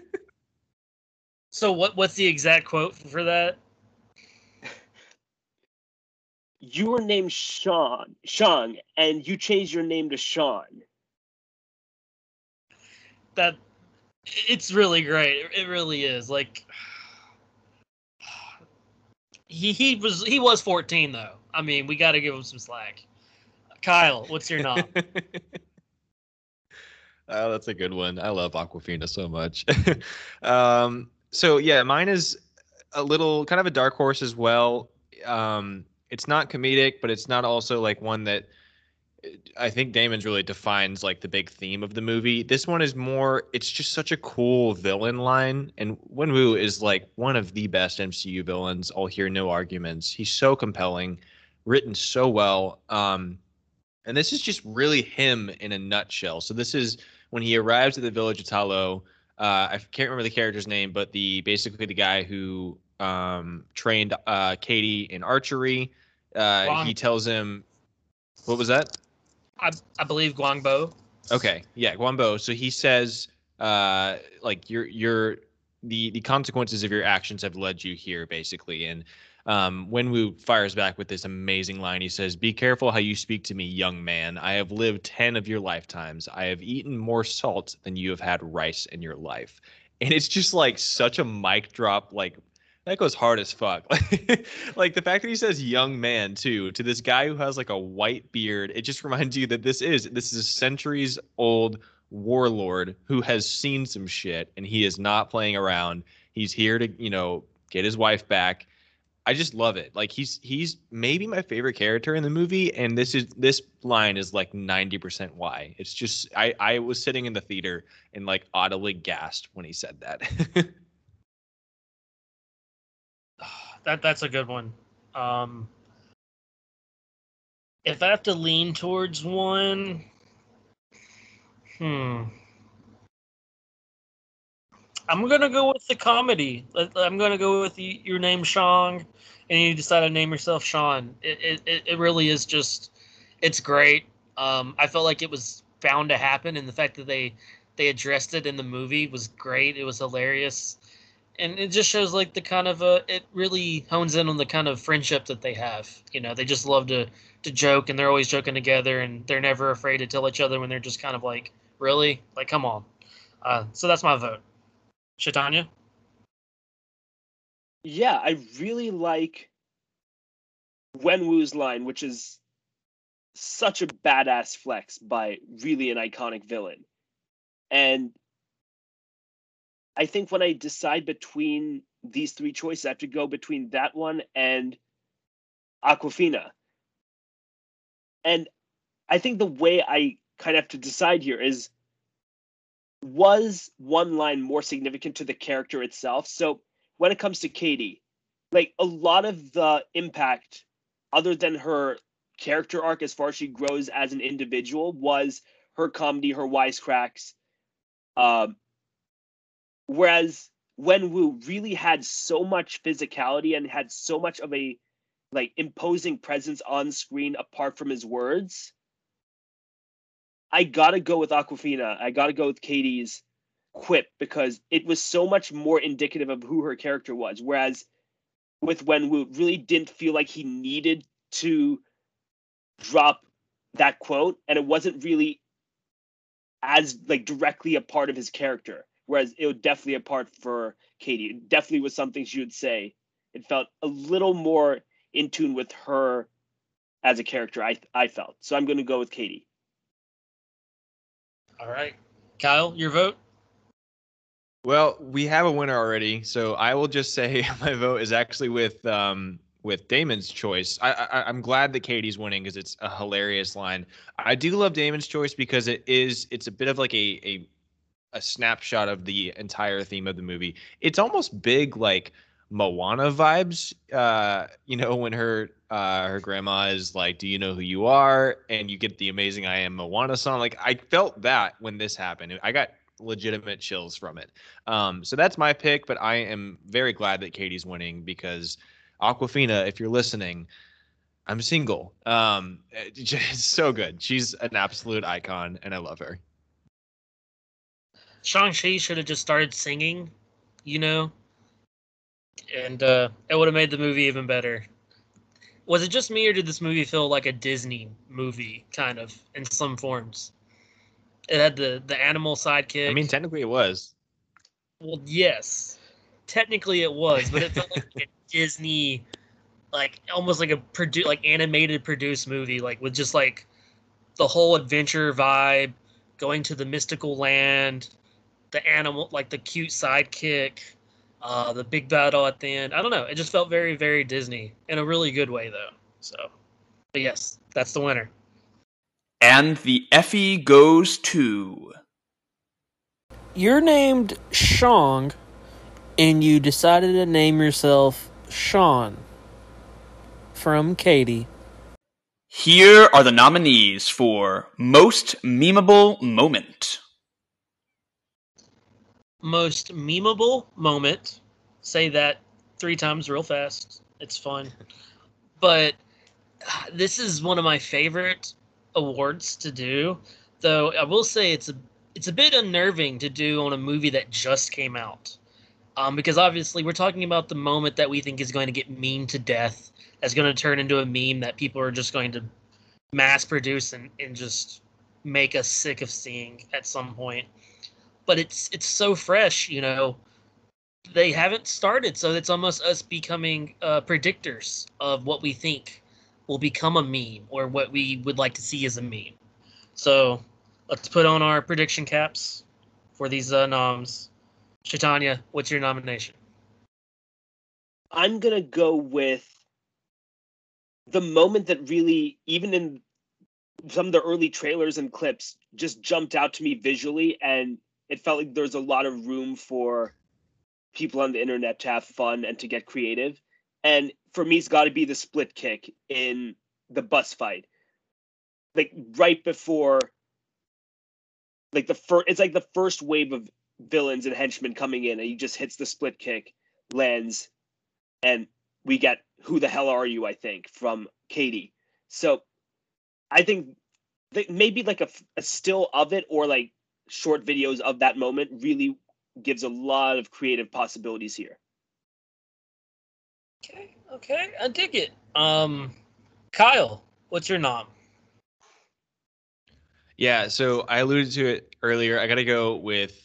So what's the exact quote for that? You were named Sean, and you changed your name to Sean. That, it's really great. It really is. Like, he was 14 though. I mean, we got to give him some slack. Kyle, what's your nom? Oh, that's a good one. I love Awkwafina so much. So yeah, mine is a little kind of a dark horse as well. It's not comedic, but it's not also like one that I think Damon's really defines like the big theme of the movie. This one is more, it's just such a cool villain line. And Wenwu is like one of the best MCU villains. I'll hear no arguments. He's so compelling, written so well. And this is just really him in a nutshell. So this is when he arrives at the village of Ta Lo. I can't remember the character's name, but basically the guy who trained Katie in archery. He tells him, what was that? I believe Guang Bo. Okay, yeah, Guang Bo. So he says, like, the consequences of your actions have led you here, basically. And Wenwu fires back with this amazing line. He says, "Be careful how you speak to me, young man. I have lived 10 of your lifetimes. I have eaten more salt than you have had rice in your life." And it's just like such a mic drop, like, that goes hard as fuck. Like the fact that he says young man too, to this guy who has like a white beard, it just reminds you that this is a centuries old warlord who has seen some shit, and he is not playing around. He's here to, get his wife back. I just love it. Like he's maybe my favorite character in the movie. And this line is like 90% why. It's just, I was sitting in the theater and like audibly gasped when he said that. That's a good one. If I have to lean towards one, I'm gonna go with the comedy. I'm gonna go with your name, Sean, and you decide to name yourself Sean. It really is just, it's great. I felt like it was bound to happen, and the fact that they they addressed it in the movie was great. It was hilarious. And it just shows like the kind of it really hones in on the kind of friendship that they have. You know, they just love to joke, and they're always joking together, and they're never afraid to tell each other when they're just kind of like, really? Like, come on. So that's my vote. Chaitanya? Yeah, I really like Wenwu's line, which is such a badass flex by really an iconic villain. And I think when I decide between these three choices, I have to go between that one and Awkwafina. And I think the way I kind of have to decide here is, was one line more significant to the character itself? So when it comes to Katie, like a lot of the impact, other than her character arc as far as she grows as an individual, was her comedy, her wisecracks. Whereas Wenwu really had so much physicality and had so much of a like imposing presence on screen apart from his words. I gotta go with Awkwafina. I gotta go with Katie's quip because it was so much more indicative of who her character was. Whereas with Wenwu, it really didn't feel like he needed to drop that quote, and it wasn't really as like directly a part of his character. Whereas it was definitely a part for Katie. It definitely was something she would say. It felt a little more in tune with her as a character, I felt. So I'm going to go with Katie. All right. Kyle, your vote? Well, we have a winner already. So I will just say my vote is actually with Damon's choice. I'm glad that Katie's winning because it's a hilarious line. I do love Damon's choice because it's a bit of like a snapshot of the entire theme of the movie. It's almost big, like Moana vibes. You know, when her grandma is like, "Do you know who you are?" and you get the amazing "I Am Moana" song. Like I felt that when this happened, I got legitimate chills from it. So that's my pick, but I am very glad that Katie's winning because Awkwafina, if you're listening, I'm single. It's so good. She's an absolute icon, and I love her. Shang-Chi should have just started singing, you know, and it would have made the movie even better. Was it just me, or did this movie feel like a Disney movie, kind of, in some forms? It had the animal sidekick. I mean, technically it was. Well, yes. Technically it was, but it felt like a Disney, like, almost like a animated produced movie, like, with just, like, the whole adventure vibe, going to the mystical land, the animal, like the cute sidekick, the big battle at the end. I don't know. It just felt very, very Disney in a really good way, though. So, but yes, that's the winner. And the Effie goes to... You're named Shang, and you decided to name yourself Sean. From Katie. Here are the nominees for Most Memeable Moment. Most memeable moment. Say that 3 times real fast. It's fun. But this is one of my favorite awards to do. Though I will say it's a bit unnerving to do on a movie that just came out. Because obviously we're talking about the moment that we think is going to get memed to death. That's going to turn into a meme that people are just going to mass produce and just make us sick of seeing at some point. But it's so fresh, you know. They haven't started, so it's almost us becoming predictors of what we think will become a meme or what we would like to see as a meme. So let's put on our prediction caps for these noms. Chaitanya, what's your nomination? I'm going to go with the moment that really, even in some of the early trailers and clips, just jumped out to me visually, and it felt like there's a lot of room for people on the internet to have fun and to get creative. And for me, it's got to be the split kick in the bus fight. Like right before, like it's like the first wave of villains and henchmen coming in, and he just hits the split kick, lands, and we get "Who the hell are you?" I think from Katie. So I think maybe like a still of it, or like short videos of that moment really gives a lot of creative possibilities here. Okay, I dig it. Kyle, what's your nom? Yeah, so I alluded to it earlier. I got to go with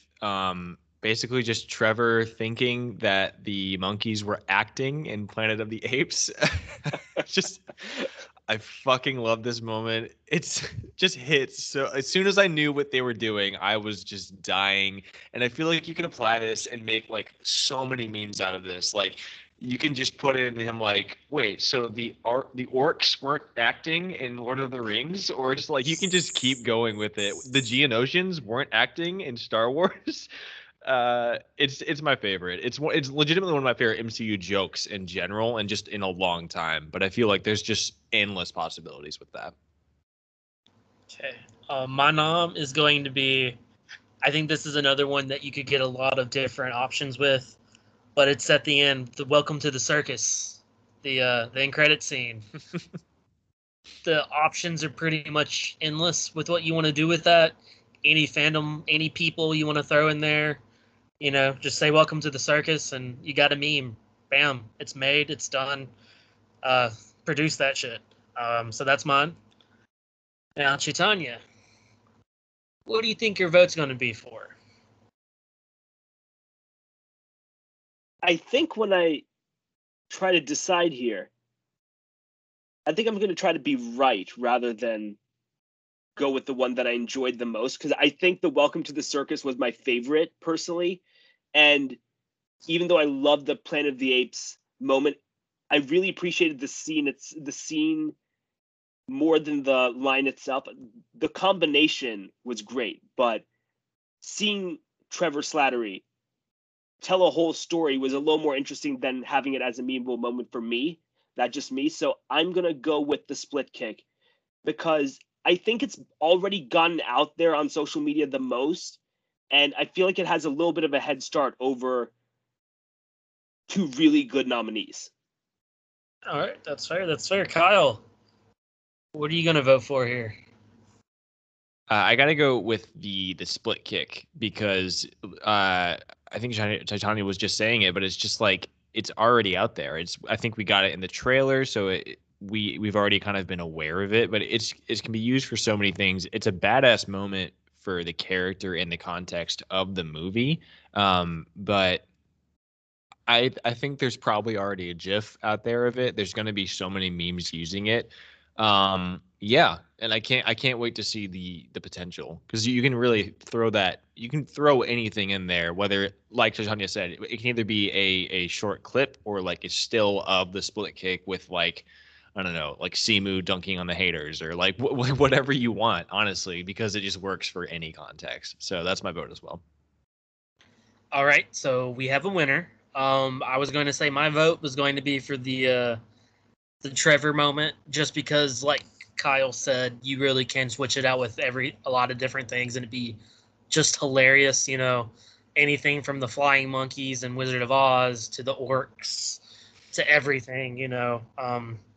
basically just Trevor thinking that the monkeys were acting in Planet of the Apes. I fucking love this moment. It's just hits. So as soon as I knew what they were doing, I was just dying. And I feel like you can apply this and make like so many memes out of this. Like you can just put in him like, wait, so the orcs weren't acting in Lord of the Rings, or just like you can just keep going with it. The Geonosians weren't acting in Star Wars. It's my favorite. It's legitimately one of my favorite MCU jokes in general, and just in a long time. But I feel like there's just endless possibilities with that. Okay, my nom is going to be, I think this is another one that you could get a lot of different options with, but it's at the end. The welcome to the circus, the end credit scene. The options are pretty much endless with what you want to do with that. Any fandom, any people you want to throw in there. You know, just say welcome to the circus and you got a meme. Bam, it's made, it's done. Produce that shit. So that's mine. Now, Chaitanya, what do you think your vote's going to be for? I think when I try to decide here, I think I'm going to try to be right rather than go with the one that I enjoyed the most, because I think the welcome to the circus was my favorite personally. And even though I love the Planet of the Apes moment, I really appreciated the scene. It's the scene more than the line itself. The combination was great, but seeing Trevor Slattery tell a whole story was a little more interesting than having it as a memeable moment for me. That's just me. So I'm going to go with the split kick, because I think it's already gotten out there on social media the most, and I feel like it has a little bit of a head start over two really good nominees. All right, that's fair. That's fair. Kyle, what are you going to vote for here? I got to go with the split kick, because I think Chaitanya was just saying it, but it's just like it's already out there. I think we got it in the trailer, so we've already kind of been aware of it, but it can be used for so many things. It's a badass moment for the character in the context of the movie. But I think there's probably already a GIF out there of it. There's going to be so many memes using it. And I can't wait to see the potential, because you can really throw that. You can throw anything in there, whether, like Chaitanya said, it can either be a short clip or like a still of the split kick with like, I don't know, like Simu dunking on the haters, or like whatever you want, honestly, because it just works for any context. So that's my vote as well. All right, so we have a winner. I was going to say my vote was going to be for the Trevor moment, just because, like Kyle said, you really can switch it out with a lot of different things, and it'd be just hilarious. You know, anything from the flying monkeys and Wizard of Oz to the orcs, to everything, you know.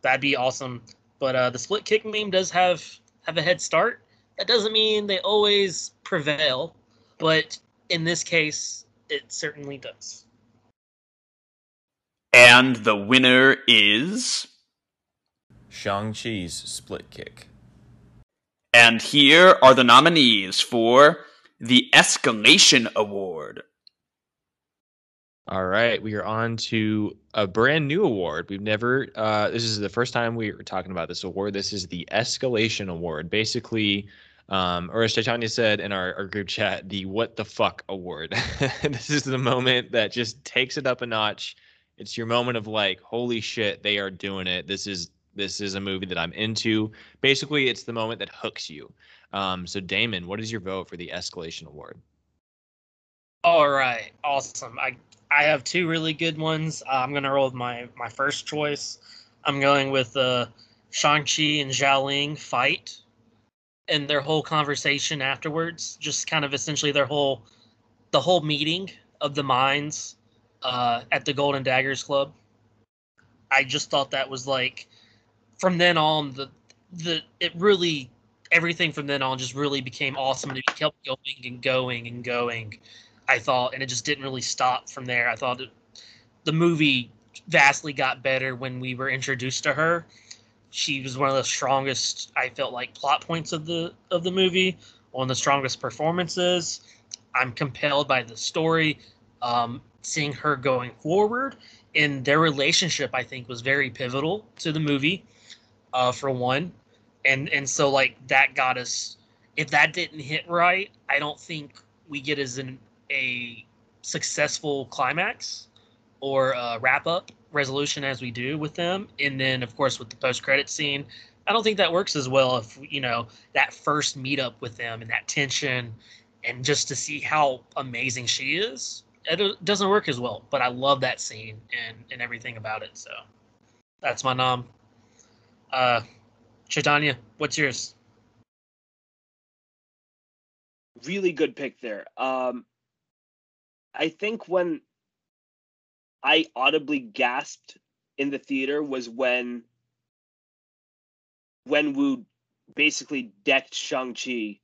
That'd be awesome. But the split kick meme does have a head start. That doesn't mean they always prevail, but in this case, it certainly does. And the winner is Shang-Chi's split kick. And here are the nominees for the Escalation Award. All right, we are on to a brand new award. This is the first time we were talking about this award. This is the Escalation Award. Basically, or as Chaitanya said in our group chat, the what the fuck award. This is the moment that just takes it up a notch. It's your moment of like, holy shit, they are doing it. This is a movie that I'm into. Basically, it's the moment that hooks you. So Damon, what is your vote for the Escalation Award? All right, awesome. I have two really good ones. I'm going to roll with my first choice. I'm going with Shang-Chi and Xialing fight and their whole conversation afterwards, just kind of essentially the whole meeting of the minds at the Golden Daggers Club. I just thought that was like, from then on, it really everything from then on just really became awesome, and it kept going and going and going, I thought, and it just didn't really stop from there. I thought the movie vastly got better when we were introduced to her. She was one of the strongest, I felt like, plot points of the movie, one of the strongest performances. I'm compelled by the story, seeing her going forward, and their relationship, I think, was very pivotal to the movie, for one. And so, like, that got us, if that didn't hit right, I don't think we get as a successful climax or wrap-up resolution as we do with them. And then, of course, with the post-credit scene, I don't think that works as well if, you know, that first meetup with them and that tension and just to see how amazing she is, it doesn't work as well. But I love that scene and everything about it. So that's my nom. Chaitanya, what's yours? Really good pick there. I think when I audibly gasped in the theater was when Wenwu basically decked Shang-Chi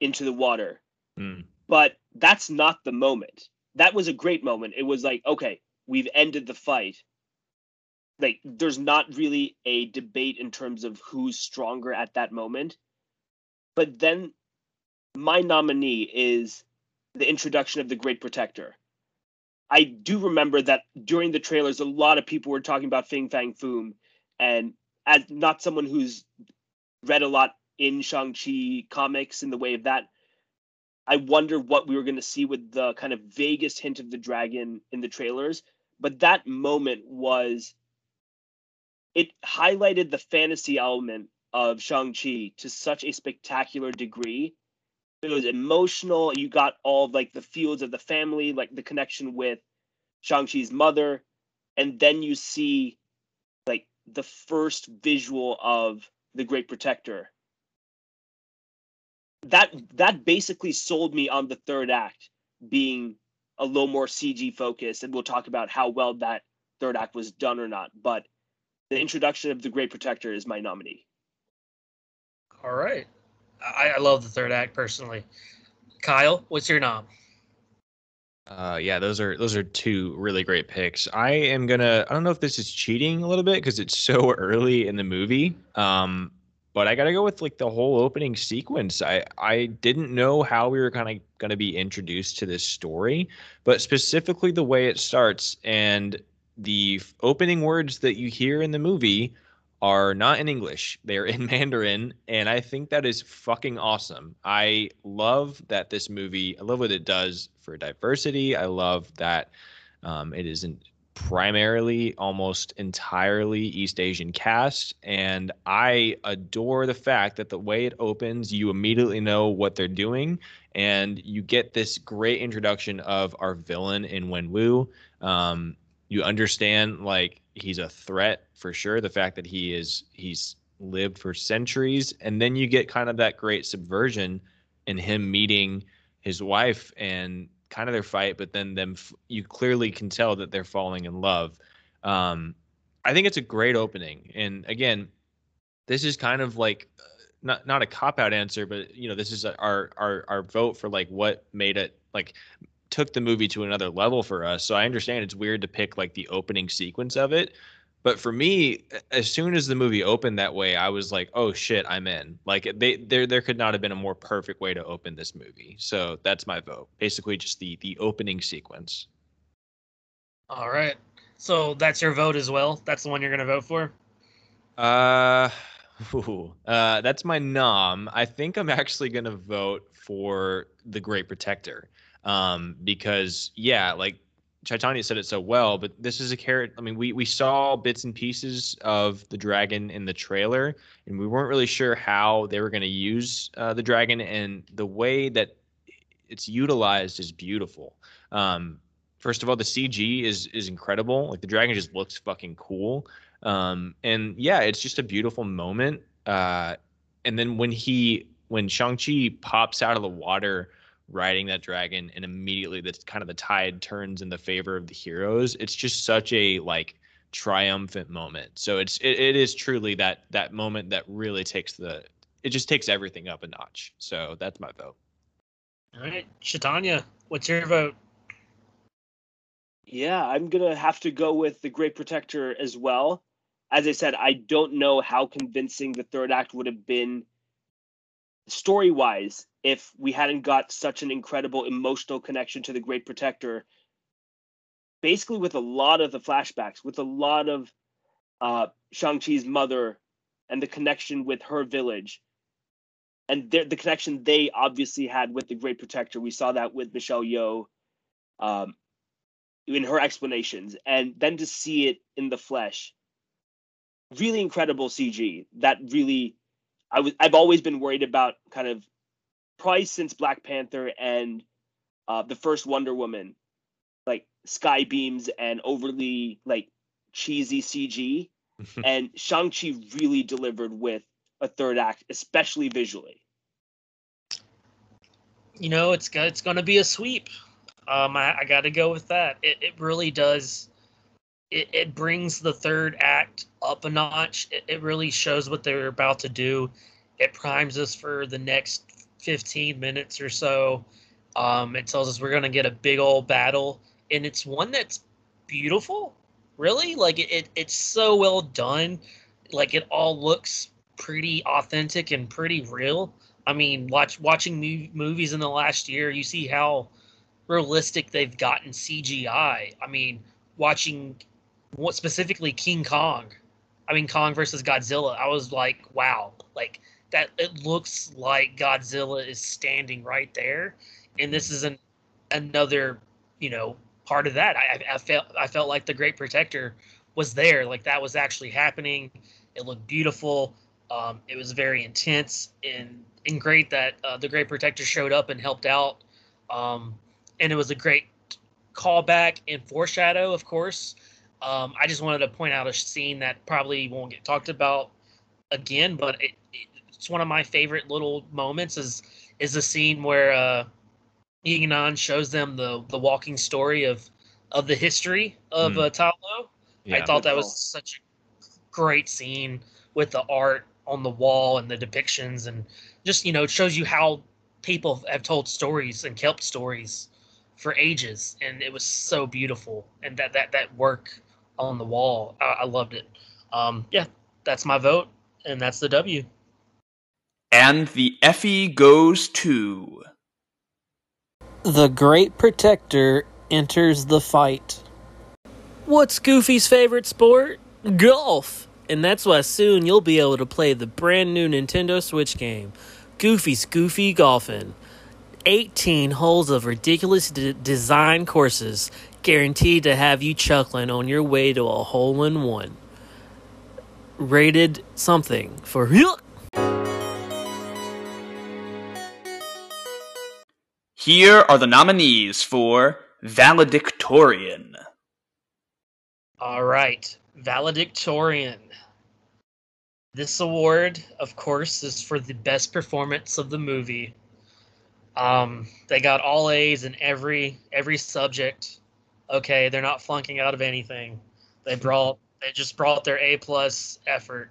into the water. Mm. But that's not the moment. That was a great moment. It was like, okay, we've ended the fight. Like, there's not really a debate in terms of who's stronger at that moment. But then my nominee is the introduction of the Great Protector. I do remember that during the trailers, a lot of people were talking about Fing Fang Foom. And as not someone who's read a lot in Shang-Chi comics in the way of that, I wonder what we were going to see with the kind of vaguest hint of the dragon in the trailers. But that moment was, it highlighted the fantasy element of Shang-Chi to such a spectacular degree. It was emotional. You got all of, like, the fields of the family, like the connection with Shang-Chi's mother. And then you see, like, the first visual of the Great Protector. That basically sold me on the third act being a little more CG focused. And we'll talk about how well that third act was done or not. But the introduction of the Great Protector is my nominee. All right. I love the third act personally. Kyle, what's your nom? Yeah, those are two really great picks. I don't know if this is cheating a little bit because it's so early in the movie. But I got to go with, like, the whole opening sequence. I didn't know how we were kind of going to be introduced to this story, but specifically the way it starts and the opening words that you hear in the movie are not in English. They're in Mandarin, and I think that is fucking awesome. I love that this movie, I love what it does for diversity. I love that it isn't primarily, almost entirely East Asian cast, and I adore the fact that the way it opens, you immediately know what they're doing, and you get this great introduction of our villain in Wenwu. You understand, like, he's a threat for sure. The fact that he's lived for centuries, and then you get kind of that great subversion in him meeting his wife and kind of their fight, but then you clearly can tell that they're falling in love. I think it's a great opening. And again, this is kind of like not a cop out answer, but, you know, this is our vote for, like, what made it, like, took the movie to another level for us. So I understand it's weird to pick, like, the opening sequence of it. But for me, as soon as the movie opened that way, I was like, oh shit, I'm in. Like, there could not have been a more perfect way to open this movie. So that's my vote. Basically just the opening sequence. All right. So that's your vote as well? That's the one you're going to vote for? That's my nom. I think I'm actually going to vote for The Great Protector. Because, yeah, like, Chaitanya said it so well, but this is a character. I mean, we saw bits and pieces of the dragon in the trailer, and we weren't really sure how they were going to use the dragon, and the way that it's utilized is beautiful. First of all, the CG is incredible. Like, the dragon just looks fucking cool. And yeah, it's just a beautiful moment. And then when Shang-Chi pops out of the water riding that dragon, and immediately that's kind of the tide turns in the favor of the heroes. It's just such a, like, triumphant moment. So it is truly that moment that really takes the it just takes everything up a notch. So that's my vote. All right, Chaitanya, what's your vote? Yeah, I'm going to have to go with the Great Protector as well. As I said, I don't know how convincing the third act would have been story-wise if we hadn't got such an incredible emotional connection to the Great Protector. Basically, with a lot of the flashbacks, with a lot of Shang-Chi's mother and the connection with her village, and the connection they obviously had with the Great Protector. We saw that with Michelle Yeoh in her explanations, and then to see it in the flesh. Really incredible CG that really I've always been worried about, kind of probably since Black Panther and the first Wonder Woman, like sky beams and overly like cheesy CG. And Shang-Chi really delivered with a third act, especially visually. You know, it's going to be a sweep. I got to go with that. It really does. It brings the third act up a notch. It really shows what they're about to do. It primes us for the next 15 minutes or so. It tells us we're going to get a big old battle. And it's one that's beautiful, really. Like, it's so well done. Like, it all looks pretty authentic and pretty real. I mean, watching movies in the last year, you see how realistic they've gotten CGI. I mean, watching what specifically King Kong, I mean Kong versus Godzilla, I was like, wow, like that. It looks like Godzilla is standing right there, and this is another, you know, part of that. I felt like the Great Protector was there, like that was actually happening. It looked beautiful. It was very intense and great that the Great Protector showed up and helped out. And it was a great callback and foreshadow, of course. I just wanted to point out a scene that probably won't get talked about again, but it's one of my favorite little moments is a scene where Ying Nan shows them the walking story of the history of Ta Lo. Yeah, I thought that was such a great scene with the art on the wall and the depictions, and just, you know, it shows you how people have told stories and kept stories for ages, and it was so beautiful. And that work on the wall, I loved it. Yeah, that's my vote, and that's the W. And the Effie goes to... The Great Protector enters the fight. What's Goofy's favorite sport? Golf! And that's why soon you'll be able to play the brand new Nintendo Switch game, Goofy's Goofy Golfin'. 18 holes of ridiculous design courses guaranteed to have you chuckling on your way to a hole-in-one. Rated something for real. Here are the nominees for Valedictorian. All right, Valedictorian. This award, of course, is for the best performance of the movie. They got all A's in every subject. Okay, they're not flunking out of anything. They just brought their A+ effort,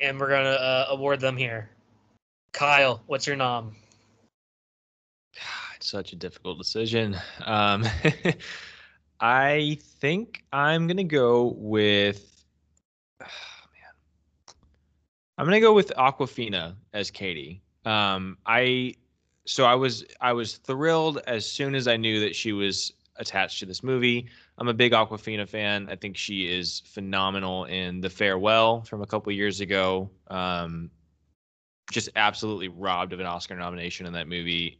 and we're gonna award them here. Kyle, what's your nom? It's such a difficult decision. I think I'm gonna go with Awkwafina as Katie. I was thrilled as soon as I knew that she was attached to this movie. I'm a big Awkwafina fan. I think she is phenomenal in The Farewell from a couple years ago. Just absolutely robbed of an Oscar nomination in that movie.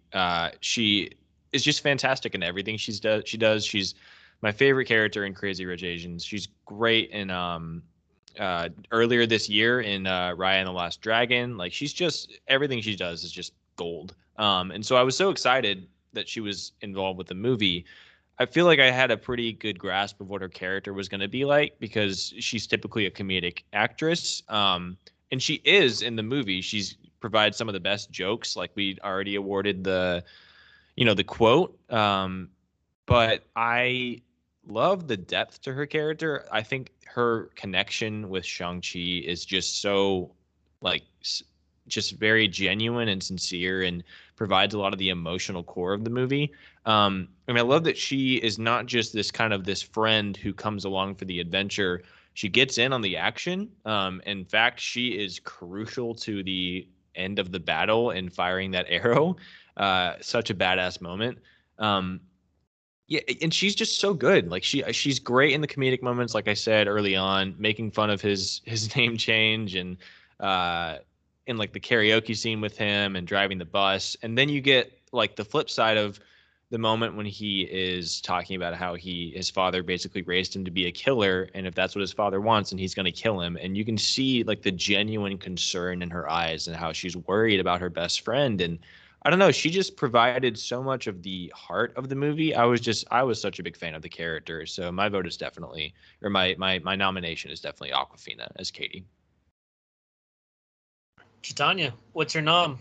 She is just fantastic in everything she does. She's my favorite character in Crazy Rich Asians. She's great in earlier this year in Raya and the Last Dragon. Like, she's just, everything she does is just gold. And so I was so excited that she was involved with the movie. I feel like I had a pretty good grasp of what her character was going to be like, because she's typically a comedic actress. And she is in the movie. She's provides some of the best jokes. Like, we already awarded the quote. But I love the depth to her character. I think her connection with Shang-Chi is just so, like, just very genuine and sincere and provides a lot of the emotional core of the movie. And I love that she is not just this kind of this friend who comes along for the adventure. She gets in on the action. In fact, she is crucial to the end of the battle and firing that arrow. Such a badass moment. Yeah, and she's just so good. Like she's great in the comedic moments, like I said early on, making fun of his name change and in like the karaoke scene with him and driving the bus. And then you get like the flip side of the moment when he is talking about how his father basically raised him to be a killer, and if that's what his father wants, then he's going to kill him. And you can see like the genuine concern in her eyes and how she's worried about her best friend. And I don't know, she just provided so much of the heart of the movie. I was such a big fan of the character. So my vote is definitely, or my nomination is definitely Awkwafina as Katie. Chaitanya, what's your nom?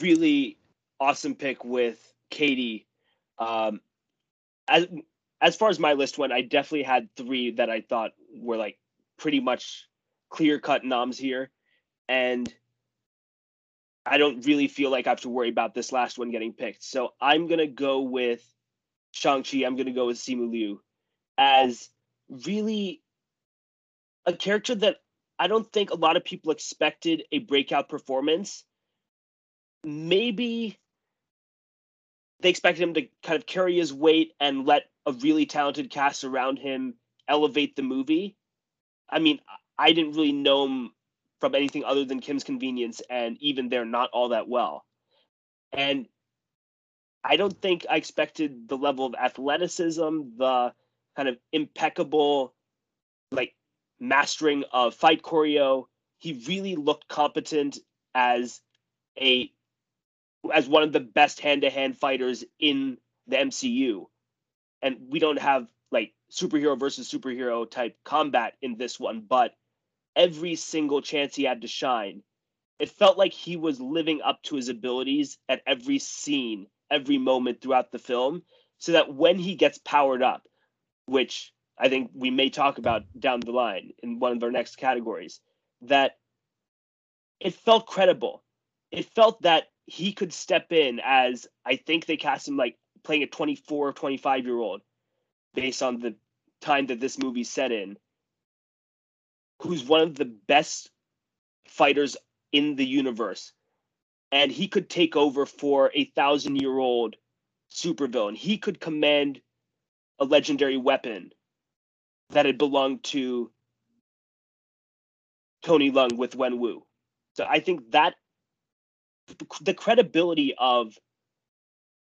Really awesome pick with Katie. As far as my list went, I definitely had three that I thought were like pretty much clear-cut noms here. And I don't really feel like I have to worry about this last one getting picked. So I'm going to go with Shang-Chi. I'm going to go with Simu Liu as really a character that I don't think a lot of people expected a breakout performance. Maybe they expected him to kind of carry his weight and let a really talented cast around him elevate the movie. I mean, I didn't really know him from anything other than Kim's Convenience, and even they're not all that well. And I don't think I expected the level of athleticism, the kind of impeccable, like, mastering of fight choreo. He really looked competent as one of the best hand-to-hand fighters in the MCU. And we don't have, like, superhero versus superhero type combat in this one, but every single chance he had to shine, it felt like he was living up to his abilities at every scene, every moment throughout the film, so that when he gets powered up, which I think we may talk about down the line in one of our next categories, that it felt credible. It felt that he could step in as, I think they cast him like playing a 24 or 25-year-old based on the time that this movie set in, who's one of the best fighters in the universe. And he could take over for a 1,000-year-old supervillain. He could command a legendary weapon that had belonged to Tony Leung with Wenwu. So I think that the credibility of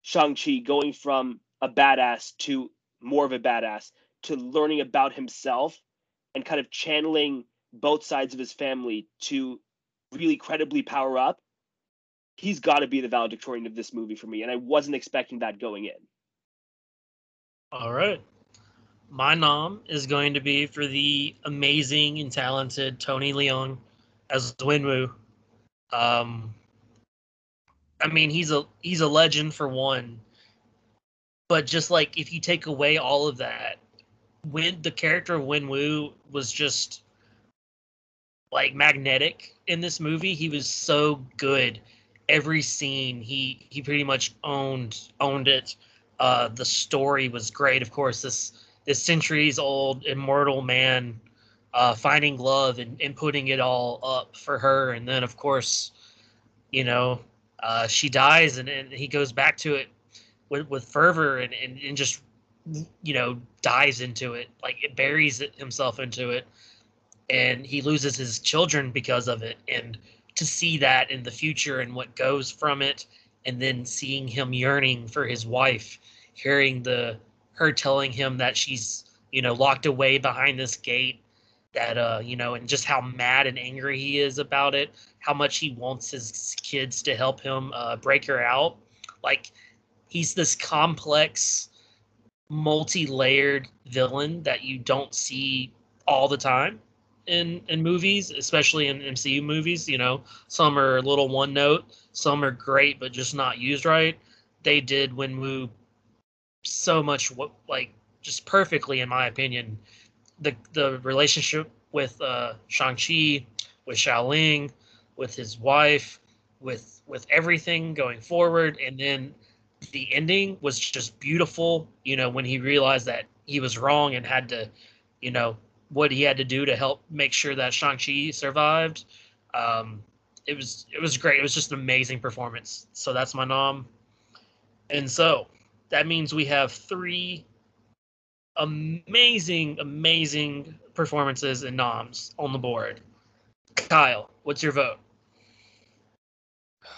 Shang-Chi going from a badass to more of a badass to learning about himself and kind of channeling both sides of his family to really credibly power up, he's got to be the valedictorian of this movie for me. And I wasn't expecting that going in. All right. My nom is going to be for the amazing and talented Tony Leung as Wenwu. I mean, he's a legend for one, but just like if you take away all of that, when the character of Wenwu was just like magnetic in this movie, he was so good. Every scene, he pretty much owned it. The story was great, of course. This centuries-old immortal man finding love and putting it all up for her, and then of course, you know, she dies, and he goes back to it with fervor and just, you know, dives into it, like it buries himself into it, and he loses his children because of it. And to see that in the future and what goes from it, and then seeing him yearning for his wife, hearing her telling him that she's, you know, locked away behind this gate, that you know, and just how mad and angry he is about it, how much he wants his kids to help him break her out. Like, he's this complex, multi-layered villain that you don't see all the time in movies, especially in MCU movies. You know, some are a little one note, some are great but just not used right. They did Wenwu so much, like, just perfectly, in my opinion. The relationship with Shang-Chi, with Xialing, with his wife, with everything going forward. And then the ending was just beautiful, you know, when he realized that he was wrong and had to, you know, what he had to do to help make sure that Shang-Chi survived. It was great. It was just an amazing performance. So that's my nom. And so that means we have three amazing performances and noms on the board. Kyle, what's your vote?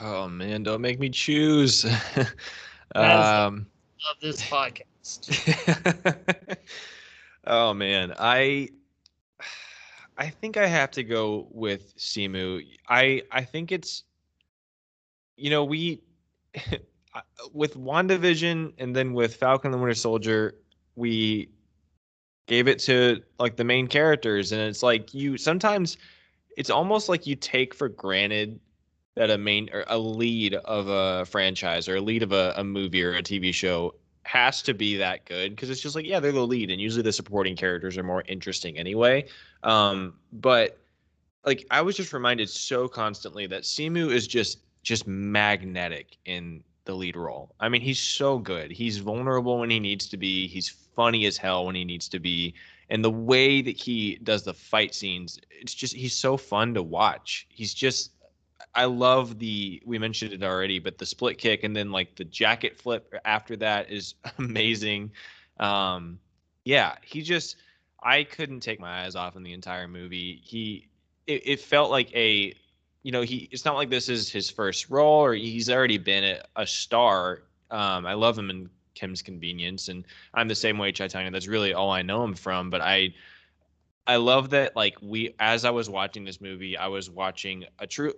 Oh man, don't make me choose. Love this podcast. Oh man, I think I have to go with Simu. I think it's, you know, we with WandaVision and then with Falcon and the Winter Soldier, we gave it to like the main characters, and it's like you sometimes it's almost like you take for granted that a main or a lead of a franchise or a lead of a movie or a TV show has to be that good, because it's just like, yeah, they're the lead and usually the supporting characters are more interesting anyway. But like I was just reminded so constantly that Simu is just magnetic in the lead role. I mean, he's so good. He's vulnerable when he needs to be. He's funny as hell when he needs to be. And the way that he does the fight scenes, it's just he's so fun to watch. He's just I love the, we mentioned it already, but the split kick and then like the jacket flip after that is amazing. Yeah, he just, I couldn't take my eyes off him the entire movie. It felt like a, you know, it's not like this is his first role or he's already been a star. I love him in Kim's Convenience, and I'm the same way, Chaitanya. That's really all I know him from, but I love that, like, as I was watching this movie, I was watching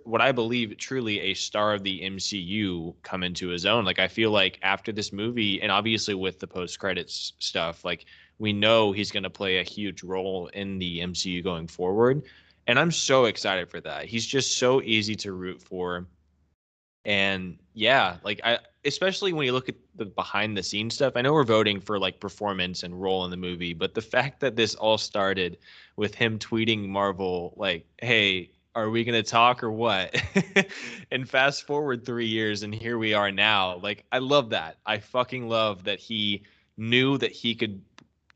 what I believe truly a star of the MCU come into his own. Like, I feel like after this movie, and obviously with the post-credits stuff, like, we know he's going to play a huge role in the MCU going forward. And I'm so excited for that. He's just so easy to root for. And yeah, like, especially when you look at the behind the scenes stuff, I know we're voting for like performance and role in the movie, but the fact that this all started with him tweeting Marvel, like, hey, are we going to talk or what? And fast forward 3 years and here we are now. Like, I love that. I fucking love that he knew that he could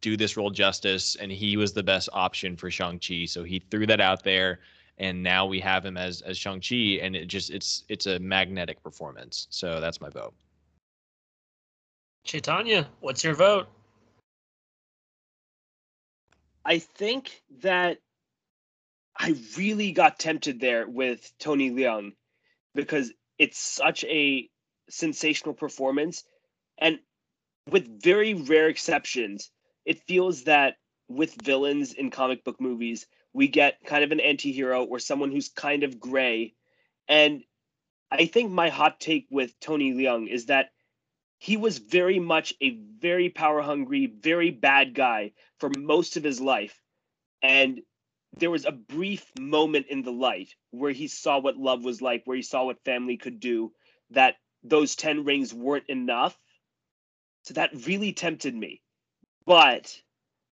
do this role justice and he was the best option for Shang-Chi. So he threw that out there. And now we have him as Shang-Chi, and it's a magnetic performance. So that's my vote. Chaitanya, what's your vote? I think that I really got tempted there with Tony Leung because it's such a sensational performance. And with very rare exceptions, it feels that with villains in comic book movies, we get kind of an anti-hero or someone who's kind of gray. And I think my hot take with Tony Leung is that he was very much a very power-hungry, very bad guy for most of his life. And there was a brief moment in the light where he saw what love was like, where he saw what family could do, that those 10 rings weren't enough. So that really tempted me. But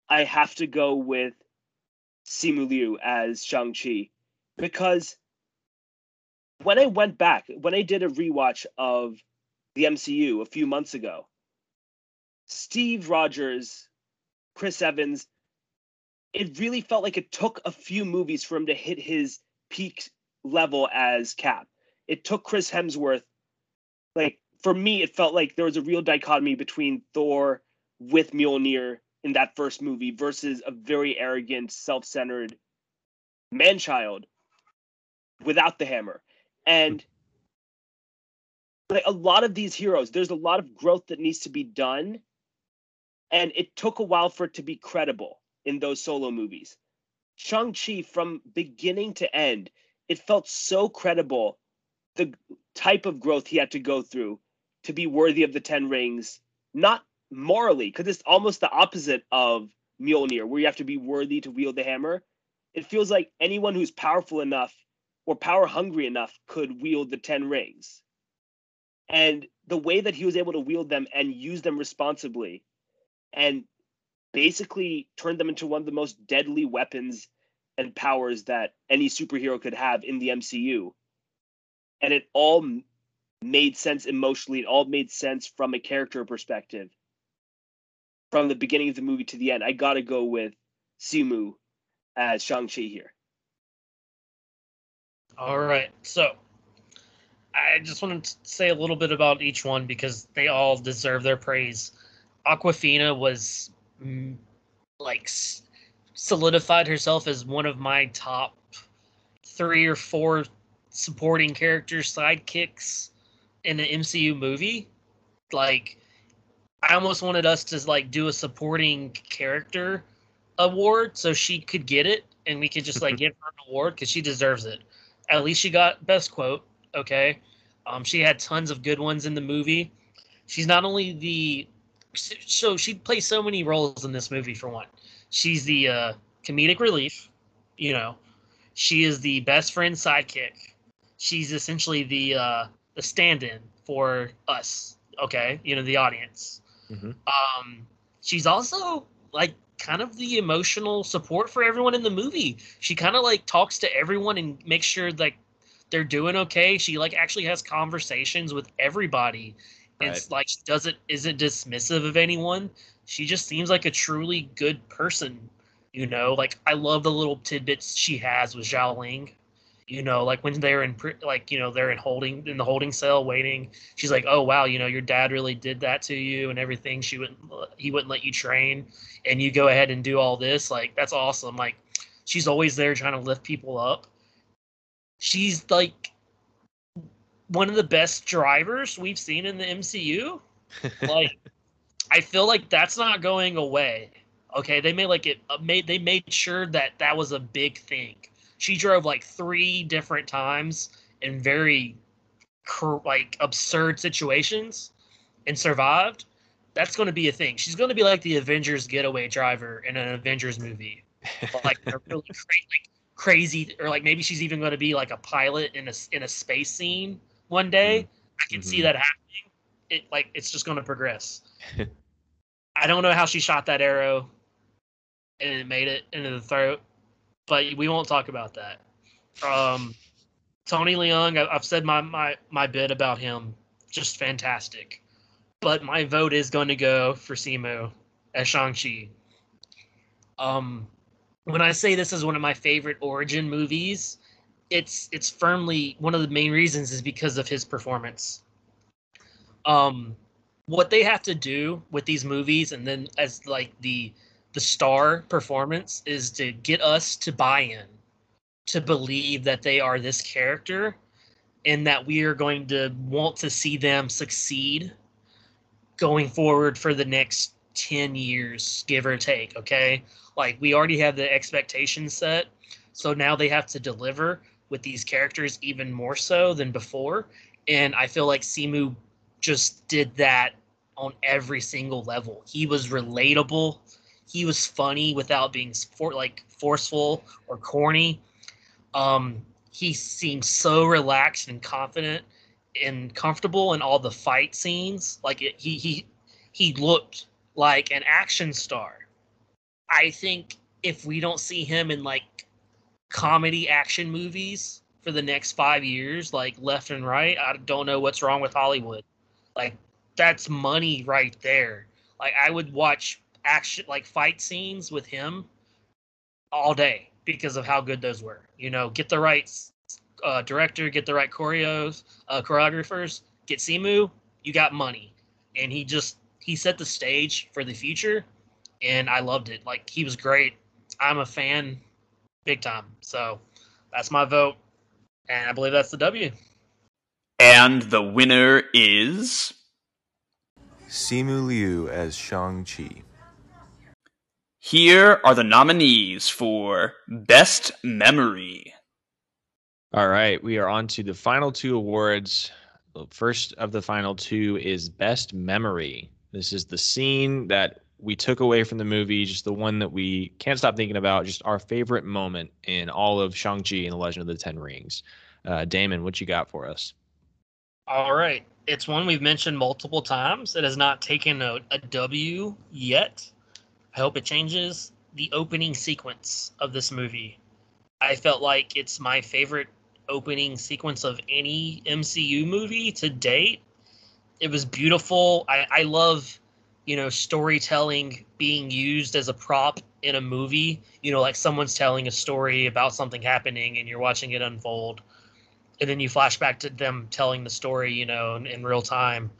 I have to go with Simu Liu as Shang-Chi, because when I went back, when I did a rewatch of the MCU a few months ago, Steve Rogers, Chris Evans, it really felt like it took a few movies for him to hit his peak level as Cap. It took Chris Hemsworth, like, for me, it felt like there was a real dichotomy between Thor with Mjolnir in that first movie versus a very arrogant, self-centered man-child without the hammer. And like a lot of these heroes, there's a lot of growth that needs to be done. And it took a while for it to be credible in those solo movies. Shang-Chi, from beginning to end, it felt so credible, the type of growth he had to go through to be worthy of the 10 rings, not morally, because it's almost the opposite of Mjolnir, where you have to be worthy to wield the hammer. It feels like anyone who's powerful enough or power hungry enough could wield the 10 rings. And the way that he was able to wield them and use them responsibly and basically turn them into one of the most deadly weapons and powers that any superhero could have in the MCU and it all made sense emotionally. It all made sense from a character perspective. From the beginning of the movie to the end, I got to go with Simu as Shang-Chi here. All right. So I just want to say a little bit about each one because they all deserve their praise. Awkwafina was like solidified herself as one of my top 3 or 4 supporting characters, sidekicks in an MCU movie. Like, I almost wanted us to like do a supporting character award so she could get it and we could just like give her an award because she deserves it. At least she got best quote. Okay. She had tons of good ones in the movie. She's not only the, so she plays so many roles in this movie. For one, she's the comedic relief, you know, she is the best friend sidekick. She's essentially the stand-in for us. Okay. You know, the audience. Mm-hmm. She's also like kind of the emotional support for everyone in the movie. She kind of like talks to everyone and makes sure like they're doing okay. She like actually has conversations with everybody. Right. It's like she isn't dismissive of anyone. She just seems like a truly good person. You know, like I love the little tidbits she has with Xialing. You know, like when they're in, like, you know, they're in the holding cell waiting. She's like, oh, wow, you know, your dad really did that to you and everything. He wouldn't let you train and you go ahead and do all this. Like, that's awesome. Like, she's always there trying to lift people up. She's like one of the best drivers we've seen in the MCU. Like, I feel like that's not going away. Okay. They made sure that was a big thing. She drove like 3 different times in very like absurd situations and survived. That's going to be a thing. She's going to be like the Avengers getaway driver in an Avengers movie. Like a really crazy, or like maybe she's even going to be like a pilot in a space scene one day. Mm-hmm. I can see that happening. It's just going to progress. I don't know how she shot that arrow and it made it into the throat. But we won't talk about that. Tony Leung, I've said my bit about him. Just fantastic. But my vote is going to go for Simu as Shang-Chi. When I say this is one of my favorite origin movies, it's firmly one of the main reasons is because of his performance. What they have to do with these movies and then as like the star performance is to get us to buy in, to believe that they are this character and that we are going to want to see them succeed going forward for the next 10 years, give or take. Okay. Like we already have the expectation set. So now they have to deliver with these characters even more so than before. And I feel like Simu just did that on every single level. He was relatable. He was funny without being forceful or corny. He seemed so relaxed and confident and comfortable in all the fight scenes. Like he looked like an action star. I think if we don't see him in like comedy action movies for the next 5 years, like left and right, I don't know what's wrong with Hollywood. Like that's money right there. Like I would watch action like fight scenes with him all day because of how good those were. You know, get the right director, get the right choreographers, get Simu, you got money. And he set the stage for the future and I loved it. Like he was great. I'm a fan big time. So that's my vote and I believe that's the W. And the winner is Simu Liu as Shang-Chi. Here are the nominees for Best Memory. All right, we are on to the final 2 awards. The first of the final 2 is Best Memory. This is the scene that we took away from the movie, just the one that we can't stop thinking about, just our favorite moment in all of Shang-Chi and the Legend of the Ten Rings. Damon, what you got for us? All right, it's one we've mentioned multiple times. It has not taken a W yet. I hope it changes. The opening sequence of this movie. I felt like it's my favorite opening sequence of any MCU movie to date. It was beautiful. I love, you know, storytelling being used as a prop in a movie. You know, like someone's telling a story about something happening and you're watching it unfold. And then you flash back to them telling the story, you know, in real time.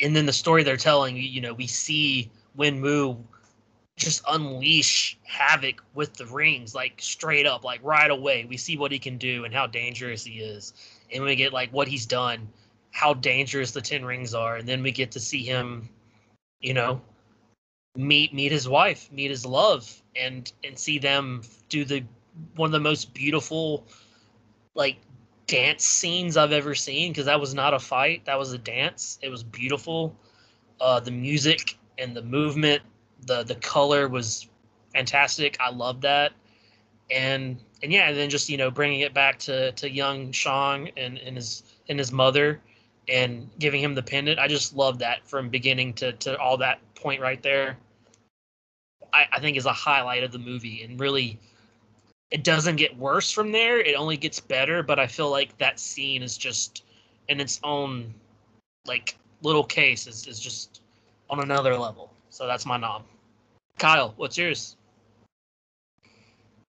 And then the story they're telling, you know, we see Wenwu just unleash havoc with the rings, like straight up, like right away. We see what he can do and how dangerous he is. And we get like what he's done, how dangerous the Ten Rings are. And then we get to see him, you know, meet his wife, meet his love, and see them do the one of the most beautiful, like, dance scenes I've ever seen, because that was not a fight, that was a dance. It was beautiful. The music and the movement, the color was fantastic. I loved that. And yeah, and then just, you know, bringing it back to young Shang and his mother and giving him the pendant. I just love that from beginning to all that point right there. I think is a highlight of the movie, and really it doesn't get worse from there. It only gets better, but I feel like that scene is just in its own, like, little case is just on another level. So that's my nom. Kyle, what's yours?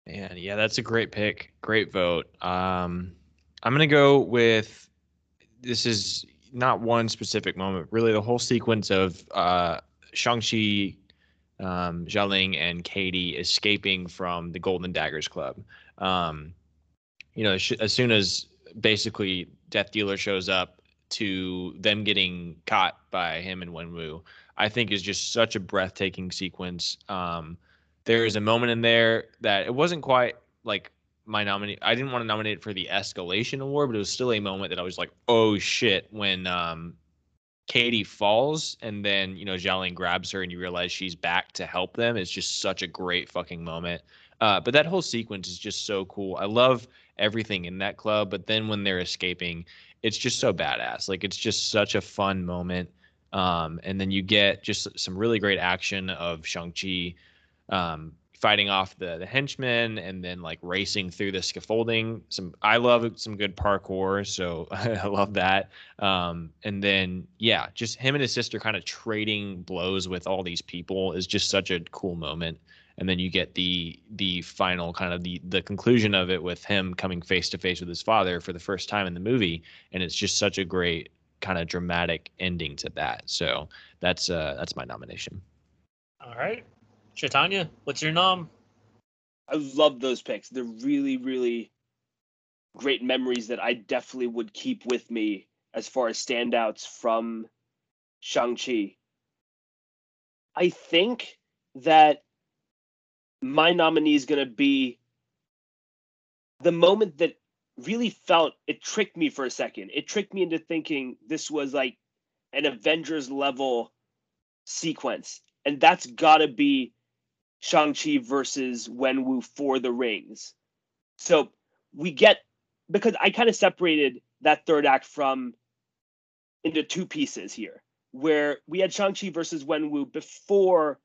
Man, yeah, that's a great pick. Great vote. I'm going to go with, this is not one specific moment, really the whole sequence of Shang-Chi, Xialing and Katie escaping from the Golden Daggers Club. You know, as soon as basically Death Dealer shows up to them getting caught by him and Wenwu, I think is just such a breathtaking sequence. There is a moment in there that it wasn't quite like my nominee. I didn't want to nominate it for the Escalation Award, but it was still a moment that I was like, oh shit, when Katie falls and then, you know, Xiaoling grabs her and you realize she's back to help them. It's just such a great fucking moment. But that whole sequence is just so cool. I love everything in that club, but then when they're escaping, it's just so badass. Like, it's just such a fun moment. And then you get just some really great action of Shang-Chi fighting off the henchmen and then like racing through the scaffolding. I love some good parkour, so I love that. And then yeah, just him and his sister kind of trading blows with all these people is just such a cool moment. And then you get the final kind of the conclusion of it with him coming face to face with his father for the first time in the movie, and it's just such a great kind of dramatic ending to that. So that's my nomination. All right. Chaitanya, what's your nom? I love those picks. They're really, really great memories that I definitely would keep with me as far as standouts from Shang-Chi. I think that my nominee is going to be the moment that really felt, it tricked me for a second. It tricked me into thinking this was like an Avengers-level sequence, and that's got to be Shang-Chi versus Wenwu for the rings. So we get, because I kind of separated that third act from into two pieces here, where we had Shang-Chi versus Wenwu before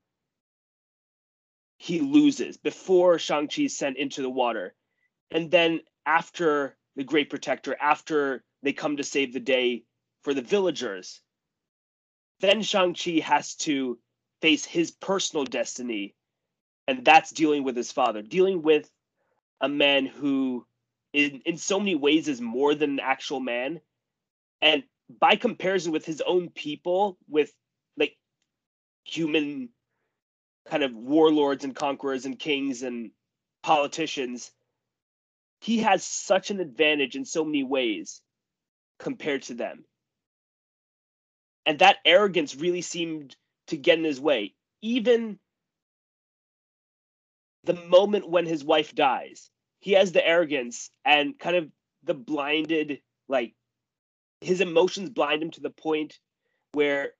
he loses, before Shang-Chi's sent into the water. And then after the Great Protector, after they come to save the day for the villagers, then Shang-Chi has to face his personal destiny, and that's dealing with his father, dealing with a man who in so many ways is more than an actual man, and by comparison with his own people, with like human kind of warlords and conquerors and kings and politicians, he has such an advantage in so many ways compared to them, and that arrogance really seemed to get in his way. Even the moment when his wife dies, he has the arrogance and kind of the blinded, like, his emotions blind him to the point where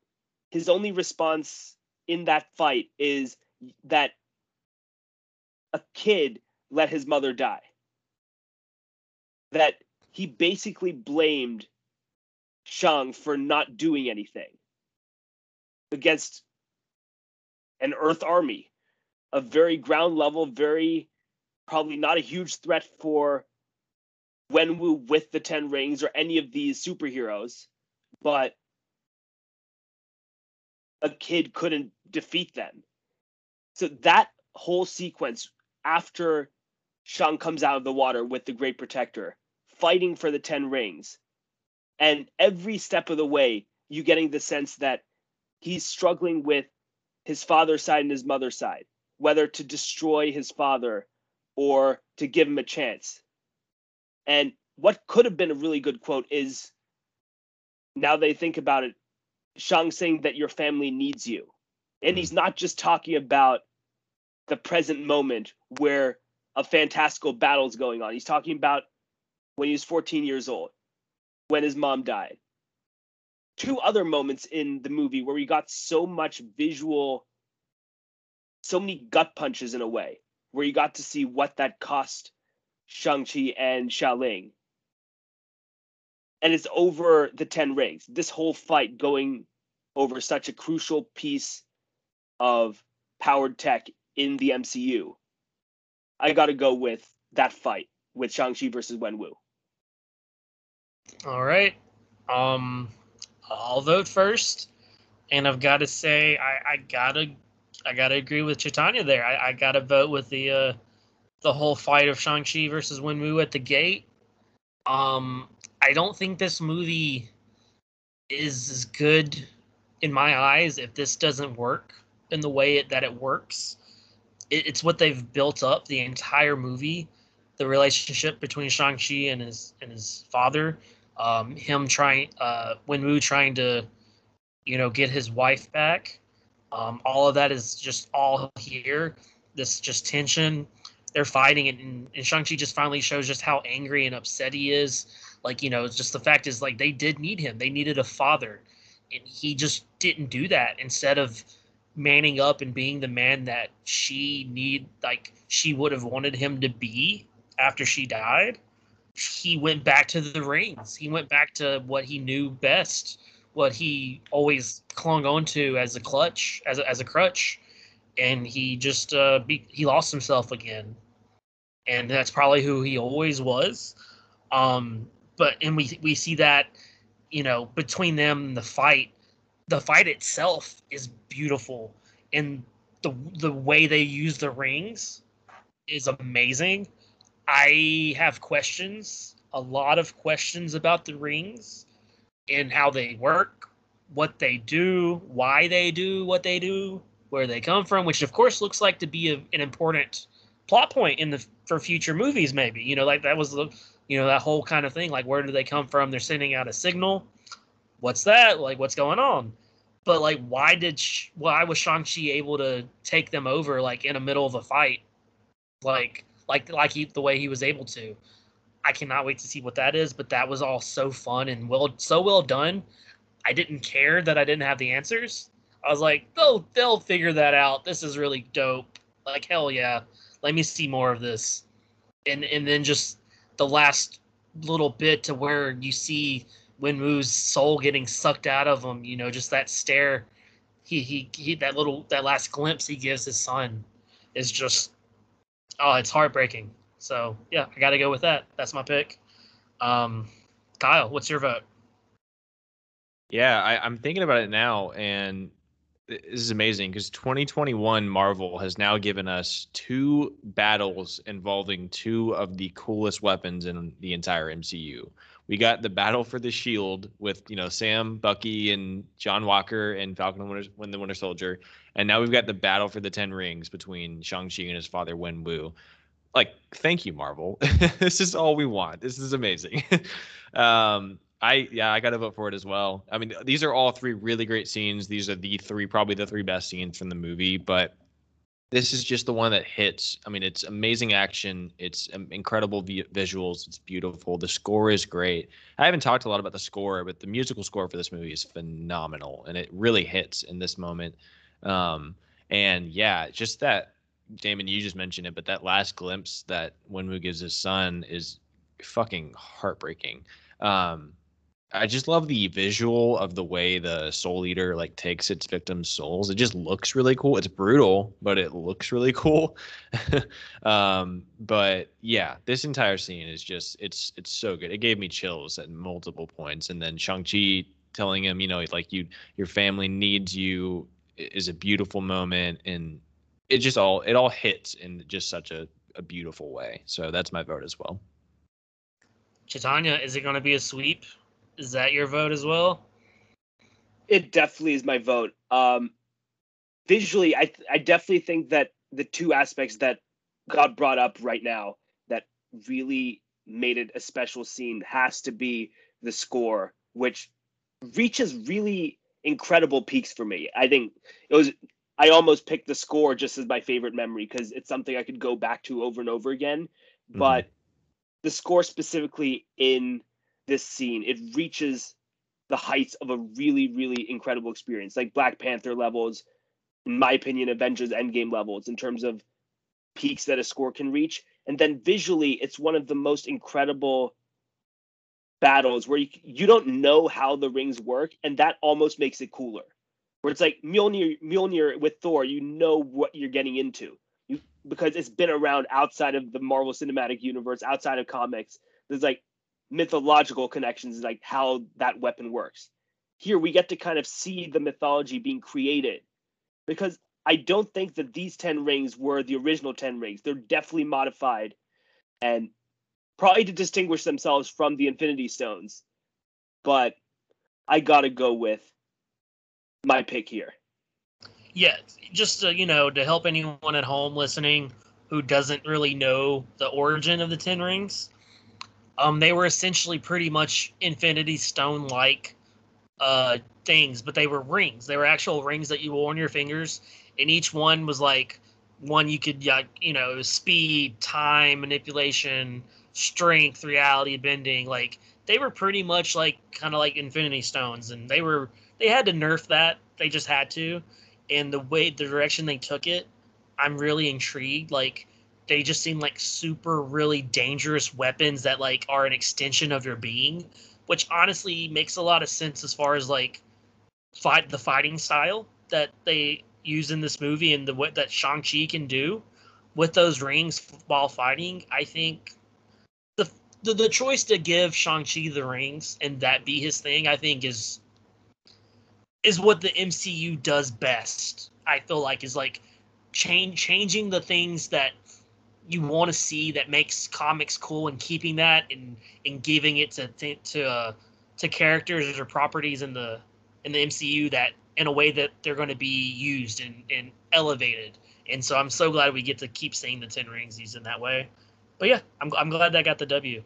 his only response in that fight is that a kid let his mother die. That he basically blamed Shang for not doing anything against an Earth army, a very ground level, very probably not a huge threat for Wenwu with the Ten Rings or any of these superheroes, but a kid couldn't defeat them. So that whole sequence after Shang comes out of the water with the Great Protector, fighting for the Ten Rings, and every step of the way, you getting the sense that he's struggling with his father's side and his mother's side, whether to destroy his father or to give him a chance. And what could have been a really good quote is, now they think about it, Shang saying that your family needs you. And he's not just talking about the present moment where a fantastical battle is going on. He's talking about when he was 14 years old, when his mom died. Two other moments in the movie where we got so much visual, so many gut punches in a way, where you got to see what that cost Shang-Chi and Xialing. And it's over the Ten Rings. This whole fight going over such a crucial piece of powered tech in the MCU. I got to go with that fight with Shang-Chi versus Wenwu. All right. I'll vote first, and I've got to say I gotta agree with Chaitanya there. I gotta vote with the whole fight of Shang-Chi versus Wenwu at the gate. I don't think this movie is as good in my eyes if this doesn't work in the way that it works. It's what they've built up the entire movie, the relationship between Shang-Chi and his father. Him trying, Wenwu trying to, get his wife back. All of that is just all here. This just tension. They're fighting, and Shang-Chi just finally shows just how angry and upset he is. Just the fact is, they did need him. They needed a father, and he just didn't do that. Instead of manning up and being the man that she would have wanted him to be after she died, he went back to the rings. He went back to what he knew best, what he always clung on to as a crutch. And he just, he lost himself again. And that's probably who he always was. But we see that, between them, the fight itself is beautiful. And the way they use the rings is amazing. I have questions, a lot of questions about the rings and how they work, what they do, why they do what they do, where they come from, which of course looks like to be an important plot point for future movies. Maybe, that was that whole kind of thing. Where do they come from? They're sending out a signal. What's that? What's going on? But why was Shang-Chi able to take them over in the middle of a fight? The way he was able to. I cannot wait to see what that is, but that was all so fun and so well done. I didn't care that I didn't have the answers. I was like, they'll figure that out. This is really dope. Hell yeah. Let me see more of this. And then just the last little bit to where you see Wenwu's soul getting sucked out of him, just that stare. That last glimpse he gives his son is just, it's heartbreaking. So, yeah, I got to go with that. That's my pick. Kyle, what's your vote? Yeah, I'm thinking about it now, and this is amazing because 2021 Marvel has now given us two battles involving two of the coolest weapons in the entire MCU. We got the battle for the shield with, Sam, Bucky, and John Walker and Falcon and the Winter Soldier. And now we've got the battle for the Ten Rings between Shang-Chi and his father, Wenwu. Thank you, Marvel. This is all we want. This is amazing. I got to vote for it as well. I mean, these are all three really great scenes. These are probably the three best scenes from the movie, but this is just the one that hits. I mean, it's amazing action. It's incredible visuals. It's beautiful. The score is great. I haven't talked a lot about the score, but the musical score for this movie is phenomenal, and it really hits in this moment. Just that, Damon, you just mentioned it, but that last glimpse that Wenwu gives his son is fucking heartbreaking. I just love the visual of the way the soul eater like takes its victims' souls. It just looks really cool. It's brutal, but it looks really cool. But yeah, this entire scene is just, it's so good. It gave me chills at multiple points. And then Shang-Chi telling him, you know, like your family needs you is a beautiful moment. And it just all, it all hits in just such a beautiful way. So that's my vote as well. Chaitanya, is it going to be a sweep? Is that your vote as well? It definitely is my vote. Visually, I definitely think that the two aspects that got brought up right now that really made it a special scene has to be the score, which reaches really incredible peaks for me. I think it was, I almost picked the score just as my favorite memory because it's something I could go back to over and over again. Mm-hmm. But the score specifically in this scene, it reaches the heights of a really, really incredible experience, like Black Panther levels, in my opinion, Avengers Endgame levels in terms of peaks that a score can reach. And then visually, it's one of the most incredible battles where you don't know how the rings work, and that almost makes it cooler. Where it's like Mjolnir with Thor, you know what you're getting into. Because it's been around outside of the Marvel Cinematic Universe, outside of comics. There's like mythological connections, like how that weapon works. Here we get to kind of see the mythology being created, because I don't think that these 10 rings were the original 10 rings. They're definitely modified and probably to distinguish themselves from the Infinity Stones. But I gotta go with my pick here. Yeah, just to, you know, to help anyone at home listening who doesn't really know the origin of the 10 rings. They were essentially pretty much Infinity Stone-like things, but they were rings. They were actual rings that you wore on your fingers, and each one was like one you could, you know, speed, time, manipulation, strength, reality bending. Like they were pretty much like kind of like Infinity Stones, and they had to nerf that. They just had to, and the direction they took it, I'm really intrigued. Like, they just seem like super really dangerous weapons that like are an extension of your being, which honestly makes a lot of sense as far as like the fighting style that they use in this movie and the what that Shang-Chi can do with those rings while fighting. I think the choice to give Shang-Chi the rings and that be his thing, I think is what the MCU does best. I feel like is like changing the things that you want to see that makes comics cool and keeping that and giving it to characters or properties in the MCU that in a way that they're going to be used and elevated. And so I'm so glad we get to keep seeing the 10 rings used in that way. But yeah, I'm glad that got the W.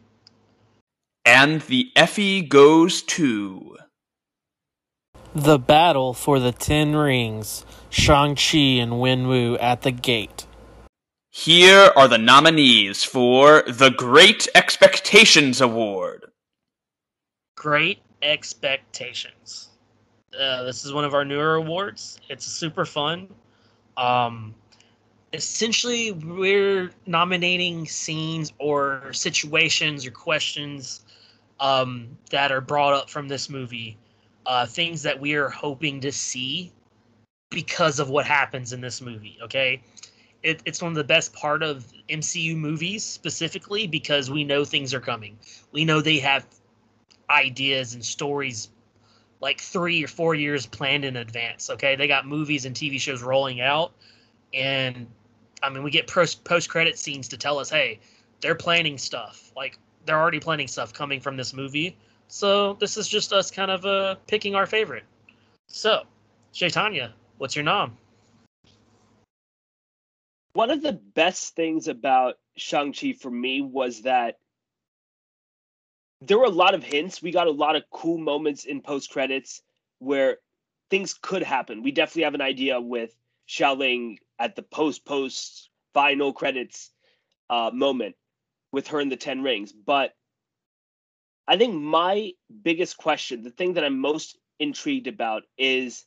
And the Effie goes to the battle for the 10 rings, Shang-Chi and Wenwu at the gate. Here are the nominees for the Great Expectations Award. Great Expectations. This is one of our newer awards. It's super fun. Essentially, we're nominating scenes or situations or questions that are brought up from this movie. Things that we are hoping to see because of what happens in this movie, okay? It's one of the best part of MCU movies specifically because we know things are coming. We know they have ideas and stories like 3 or 4 years planned in advance. Okay, they got movies and TV shows rolling out, and I mean we get post-credit scenes to tell us, hey, they're planning stuff. Like they're already planning stuff coming from this movie. So this is just us kind of picking our favorite. So, Chaitanya, what's your nom? One of the best things about Shang-Chi for me was that there were a lot of hints. We got a lot of cool moments in post-credits where things could happen. We definitely have an idea with Xialing at the final credits moment with her and the 10 rings. But I think my biggest question, the thing that I'm most intrigued about is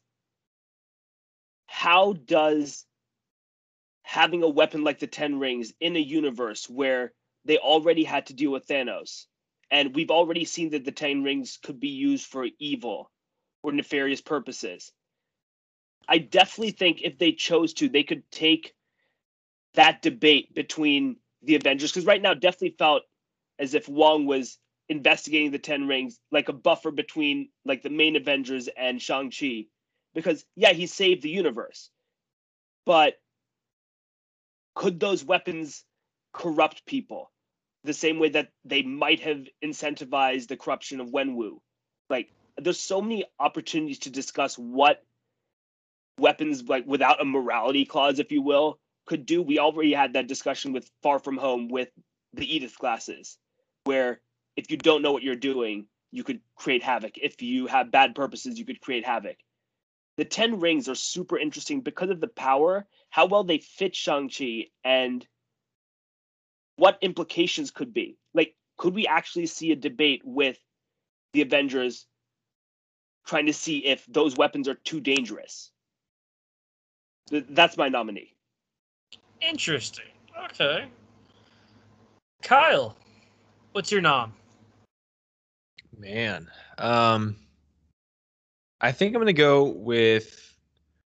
how does having a weapon like the 10 rings in a universe where they already had to deal with Thanos And we've already seen that the Ten Rings could be used for evil or nefarious purposes. I definitely think if they chose to, they could take that debate between the Avengers, because right now it definitely felt as if Wong was investigating the Ten Rings like a buffer between like the main Avengers and Shang-Chi, because yeah, he saved the universe, but could those weapons corrupt people the same way that they might have incentivized the corruption of Wenwu? Like, there's so many opportunities to discuss what weapons, like without a morality clause, if you will, could do. We already had that discussion with Far From Home with the Edith glasses, where if you don't know what you're doing, you could create havoc. If you have bad purposes, you could create havoc. The Ten Rings are super interesting because of the power, how well they fit Shang-Chi, and what implications could be. Like, could we actually see a debate with the Avengers trying to see if those weapons are too dangerous? That's my nominee. Interesting. Okay. Kyle, what's your nom? Man, I think I'm going to go with,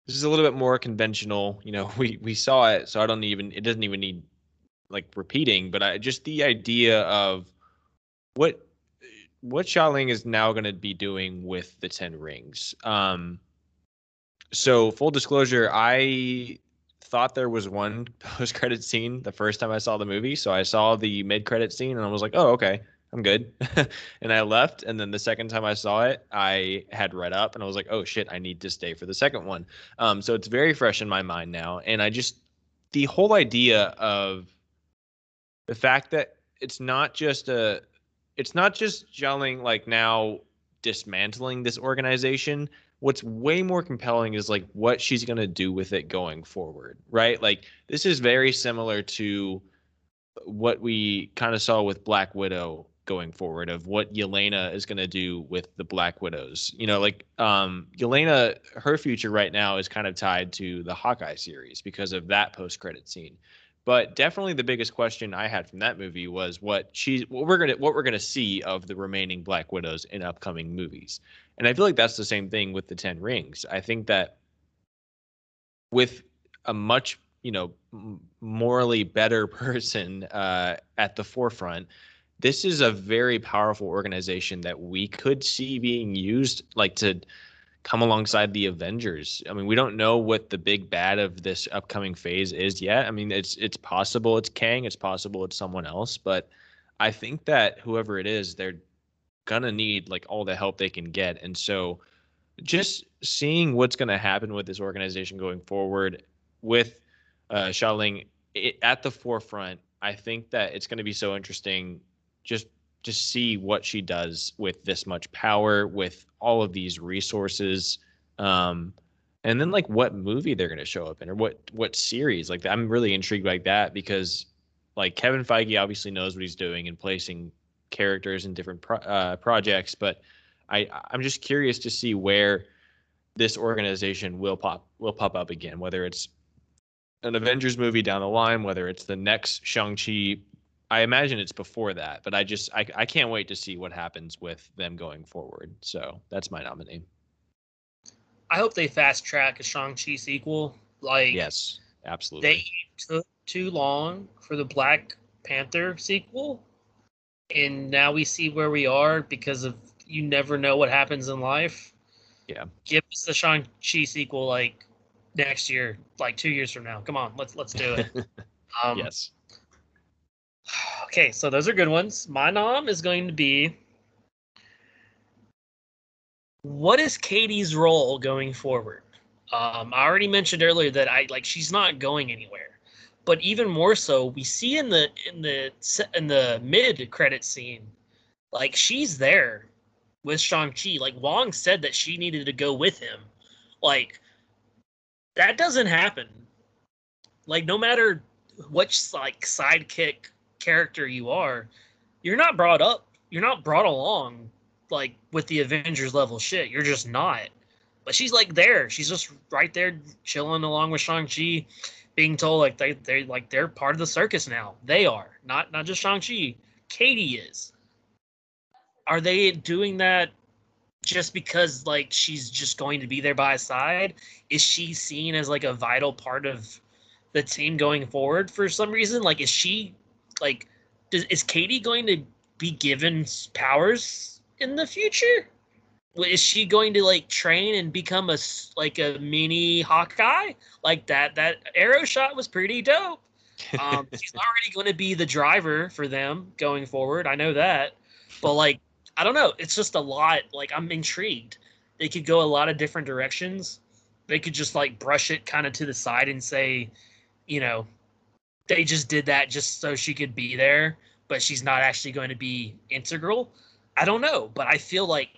this is a little bit more conventional. You know, we saw it, so I don't even, it doesn't even need like repeating, but just the idea of what Xialing is now going to be doing with the Ten Rings. So full disclosure, I thought there was one post-credit scene the first time I saw the movie. So I saw the mid-credit scene and I was like, oh, okay, I'm good. And I left. And then the second time I saw it, I had read up and I was like, oh shit, I need to stay for the second one. So it's very fresh in my mind now. And I just, the whole idea of the fact that it's not just Xialing like now dismantling this organization. What's way more compelling is like what she's going to do with it going forward, right? Like this is very similar to what we kind of saw with Black Widow going forward, of what Yelena is going to do with the Black Widows. You know, like Yelena, her future right now is kind of tied to the Hawkeye series because of that post-credit scene. But definitely the biggest question I had from that movie was what we're gonna see of the remaining Black Widows in upcoming movies. And I feel like that's the same thing with the Ten Rings. I think that with a much, you know, morally better person at the forefront, this is a very powerful organization that we could see being used like to come alongside the Avengers. I mean, we don't know what the big bad of this upcoming phase is yet. I mean, it's possible it's Kang, it's possible it's someone else, but I think that whoever it is, they're gonna need like all the help they can get. And so just seeing what's gonna happen with this organization going forward with Xialing at the forefront, I think that it's gonna be so interesting just see what she does with this much power, with all of these resources, and then like what movie they're going to show up in or what series. Like I'm really intrigued by that because like Kevin Feige obviously knows what he's doing in placing characters in different projects, but I'm just curious to see where this organization will pop up again, whether it's an Avengers movie down the line, whether it's the next Shang-Chi. I imagine it's before that, but I can't wait to see what happens with them going forward. So that's my nominee. I hope they fast track a Shang-Chi sequel. Like, yes, absolutely. They took too long for the Black Panther sequel, and now we see where we are because of you never know what happens in life. Yeah, give us the Shang-Chi sequel like next year, like 2 years from now. Come on, let's do it. Yes. Okay, so those are good ones. My nom is going to be, what is Katie's role going forward? I already mentioned earlier that she's not going anywhere, but even more so, we see in the mid credit scene, like she's there with Shang-Chi. Like Wong said that she needed to go with him. Like that doesn't happen. Like no matter which like sidekick character you are, you're not brought up, you're not brought along like with the Avengers level shit. You're just not. But she's like there, she's just right there chilling along with Shang-Chi, being told like they're part of the circus now. They are not just Shang-Chi, Katie is. are they doing that just because, like, she's just going to be there by his side? Is she seen as, like, a vital part of the team going forward for some reason? Like, is she, like, is Katie going to be given powers in the future? Is she going to, like, train and become a, like, a mini Hawkeye? Like, that arrow shot was pretty dope. She's already going to be the driver for them going forward. I know that. But, like, I don't know. It's just a lot. Like, I'm intrigued. They could go a lot of different directions. They could just, like, brush it kind of to the side and say, you know, they just did that just so she could be there, but she's not actually going to be integral. I don't know, but I feel like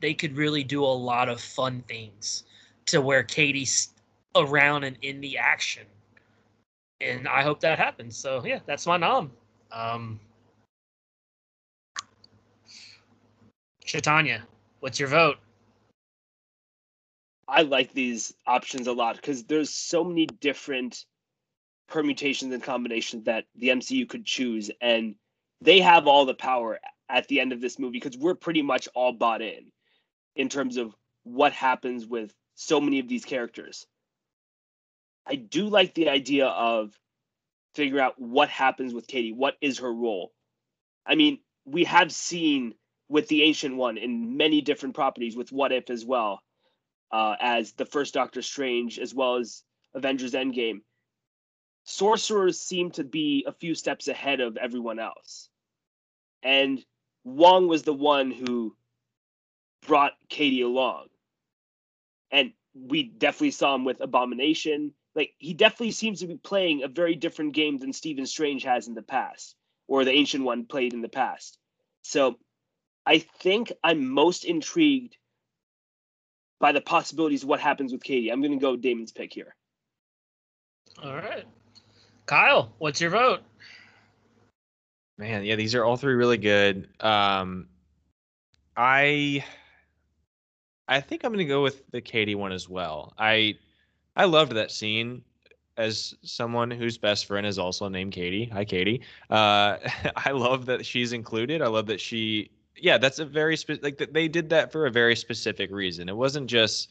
they could really do a lot of fun things to where Katie's around and in the action. And I hope that happens. So, yeah, that's my nom. Chaitanya, what's your vote? I like these options a lot because there's so many different permutations and combinations that the MCU could choose, and they have all the power at the end of this movie because we're pretty much all bought in terms of what happens with so many of these characters. I do like the idea of figuring out what happens with Katie. What is her role? I mean, we have seen with the Ancient One in many different properties with What If as well, as the first Doctor Strange, as well as Avengers Endgame. Sorcerers seem to be a few steps ahead of everyone else. And Wong was the one who brought Katie along. And we definitely saw him with Abomination. Like, he definitely seems to be playing a very different game than Stephen Strange has in the past, or the Ancient One played in the past. So I think I'm most intrigued by the possibilities of what happens with Katie. I'm going to go Damon's pick here. All right. Kyle, what's your vote? Man, yeah, these are all three really good. I think I'm going to go with the Katie one as well. I loved that scene. As someone whose best friend is also named Katie. Hi, Katie. I love that she's included. I love that she... Yeah, that's a very like they did that for a very specific reason. It wasn't just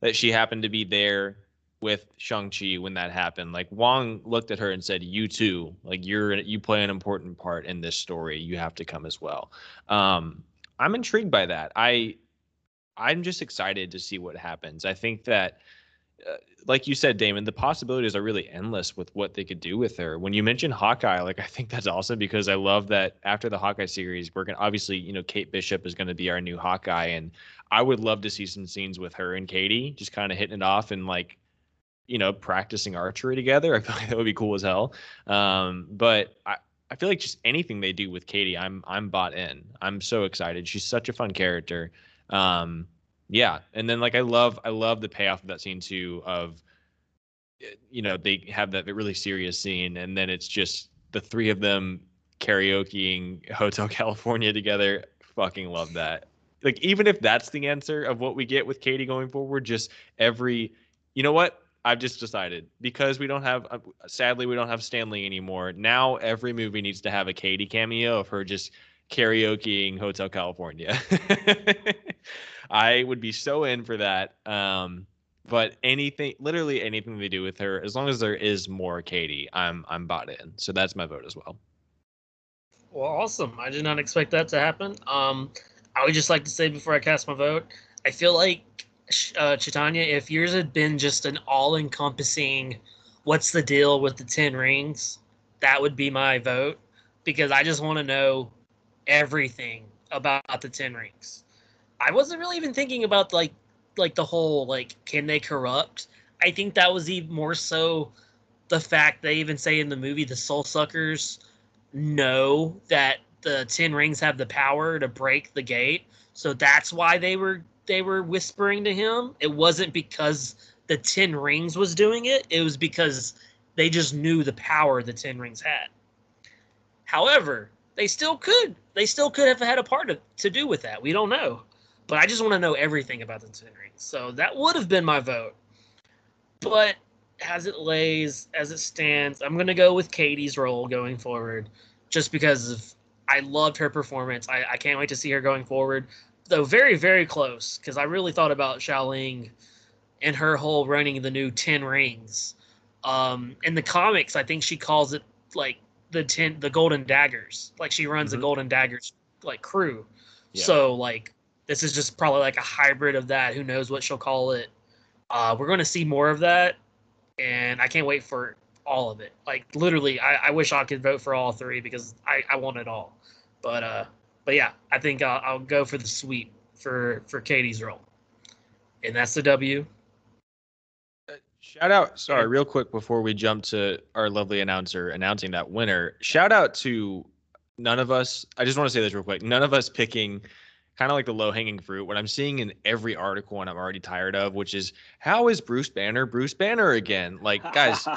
that she happened to be there with Shang-Chi when that happened. Like, Wong looked at her and said, "You too. Like, you play an important part in this story. You have to come as well." I'm intrigued by that. I'm just excited to see what happens. I think that, like you said, Damon, the possibilities are really endless with what they could do with her. When you mentioned Hawkeye, like, I think that's awesome because I love that after the Hawkeye series, we're going to obviously, you know, Kate Bishop is going to be our new Hawkeye. And I would love to see some scenes with her and Katie just kind of hitting it off and, like, you know, practicing archery together. I feel like that would be cool as hell. But I feel like just anything they do with Katie, I'm bought in. I'm so excited. She's such a fun character. Yeah, and then, like, I love the payoff of that scene too. Of, you know, they have that really serious scene, and then it's just the three of them karaokeing Hotel California together. Fucking love that. Like, even if that's the answer of what we get with Katie going forward, just every, you know what? I've just decided, because we don't have, sadly, we don't have Stan Lee anymore. Now every movie needs to have a Katie cameo of her just karaokeing Hotel California. I would be so in for that. But anything, literally anything they do with her, as long as there is more Katie, I'm bought in. So that's my vote as well. Well, awesome. I did not expect that to happen. I would just like to say before I cast my vote, I feel like, Chaitanya, if yours had been just an all-encompassing, what's the deal with the 10 rings, that would be my vote, because I just want to know everything about the 10 rings. I wasn't really even thinking about like the whole, like, can they corrupt? I think that was even more so the fact they even say in the movie the soul suckers know that the 10 rings have the power to break the gate. So that's why they were whispering to him. It wasn't because the 10 rings was doing it. It was because they just knew the power the 10 rings had. However, they still could have had a part to do with that. We don't know. But I just want to know everything about the 10 rings. So that would have been my vote. But as it stands, I'm going to go with Katie's role going forward, just because of I loved her performance. I can't wait to see her going forward. Though very, very close, because I really thought about Xialing and her whole running the new 10 Rings. In the comics, I think she calls it like the Golden Daggers. Like she runs the Golden Daggers like crew. Yeah. So like this is just probably like a hybrid of that. Who knows what she'll call it? We're going to see more of that, and I can't wait for all of it. Like literally, I wish I could vote for all three because I want it all. But yeah, I think I'll go for the sweep for Katie's role, and that's the W. Shout out, sorry, real quick before we jump to our lovely announcer announcing that winner. Shout out to none of us. I just want to say this real quick. None of us picking kind of like the low-hanging fruit. What I'm seeing in every article, and I'm already tired of, which is, how is Bruce Banner again? Like, guys,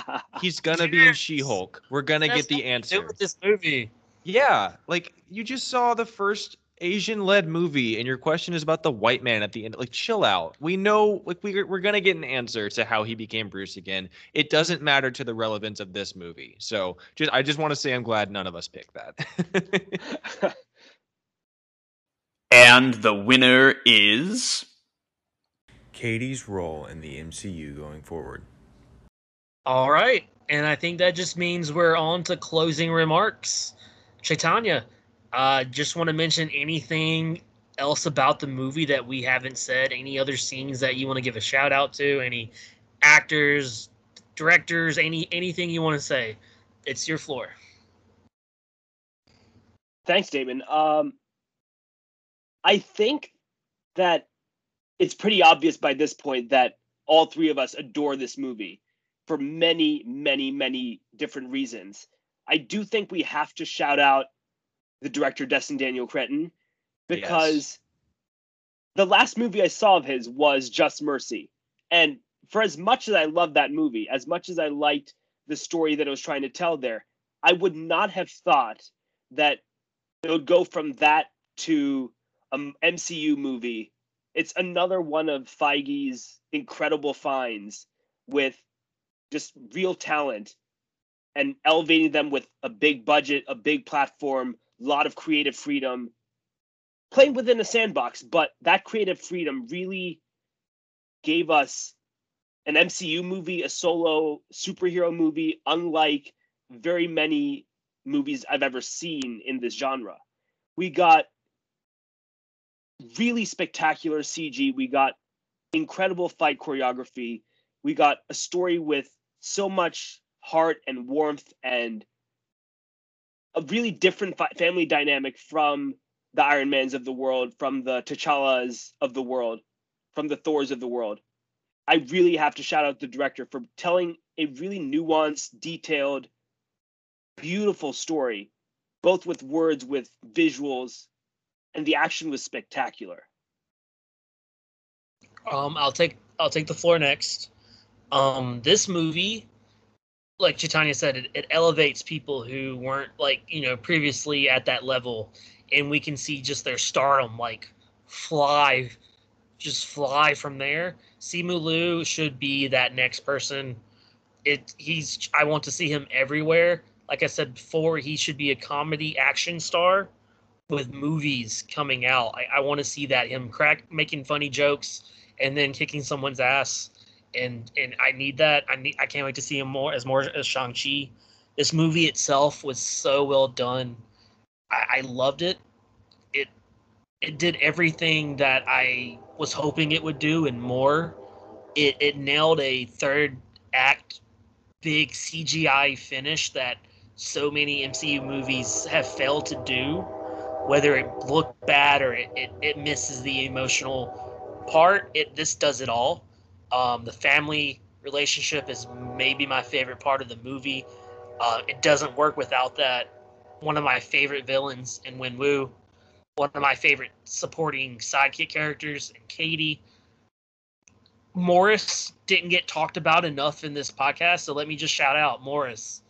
he's going to be in She-Hulk. We're going to get the answer. With this movie. Yeah, like, you just saw the first Asian-led movie, and your question is about the white man at the end. Like, chill out. We know, like, we're going to get an answer to how he became Bruce again. It doesn't matter to the relevance of this movie. So I just want to say I'm glad none of us picked that. And the winner is... Katie's role in the MCU going forward. All right. And I think that just means we're on to closing remarks. Chaitanya, just want to mention anything else about the movie that we haven't said, any other scenes that you want to give a shout out to, any actors, directors, anything you want to say. It's your floor. Thanks, Damon. I think that it's pretty obvious by this point that all three of us adore this movie for many, many, many different reasons. I do think we have to shout out the director, Destin Daniel Cretton, because the last movie I saw of his was Just Mercy. And for as much as I loved that movie, as much as I liked the story that it was trying to tell there, I would not have thought that it would go from that to an MCU movie. It's another one of Feige's incredible finds with just real talent and elevating them with a big budget, a big platform, a lot of creative freedom, playing within a sandbox. But that creative freedom really gave us an MCU movie, a solo superhero movie, unlike very many movies I've ever seen in this genre. We got really spectacular CG. We got incredible fight choreography. We got a story with so much heart and warmth and a really different family dynamic from the Iron Mans of the world, from the T'Challas of the world, from the Thors of the world. I really have to shout out the director for telling a really nuanced, detailed, beautiful story, both with words, with visuals, and the action was spectacular. I'll take the floor next. This movie, like Chaitanya said, it elevates people who weren't, like, you know, previously at that level, and we can see just their stardom like fly from there. Simu Liu should be that next person. I want to see him everywhere. Like I said before, he should be a comedy action star with movies coming out. I want to see that, him making funny jokes and then kicking someone's ass. And I need that. I can't wait to see him more as Shang-Chi. This movie itself was so well done. I loved it. It did everything that I was hoping it would do and more. It nailed a third act, big CGI finish that so many MCU movies have failed to do, whether it looked bad or it misses the emotional part. This does it all. The family relationship is maybe my favorite part of the movie. It doesn't work without that. One of my favorite villains in Wenwu, one of my favorite supporting sidekick characters in Katie. Morris didn't get talked about enough in this podcast, so let me just shout out Morris.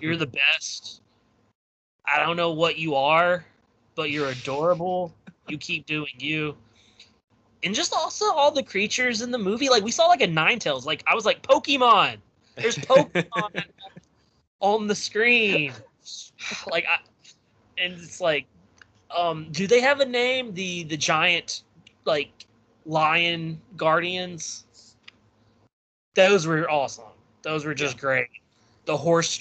You're the best. I don't know what you are, but you're adorable. You keep doing you. And just also all the creatures in the movie. Like, we saw like a Ninetales. Like, I was like, Pokemon. There's Pokemon on the screen. Like, I, and it's like, do they have a name? The giant, like, lion guardians. Those were awesome. Those were just great. The horse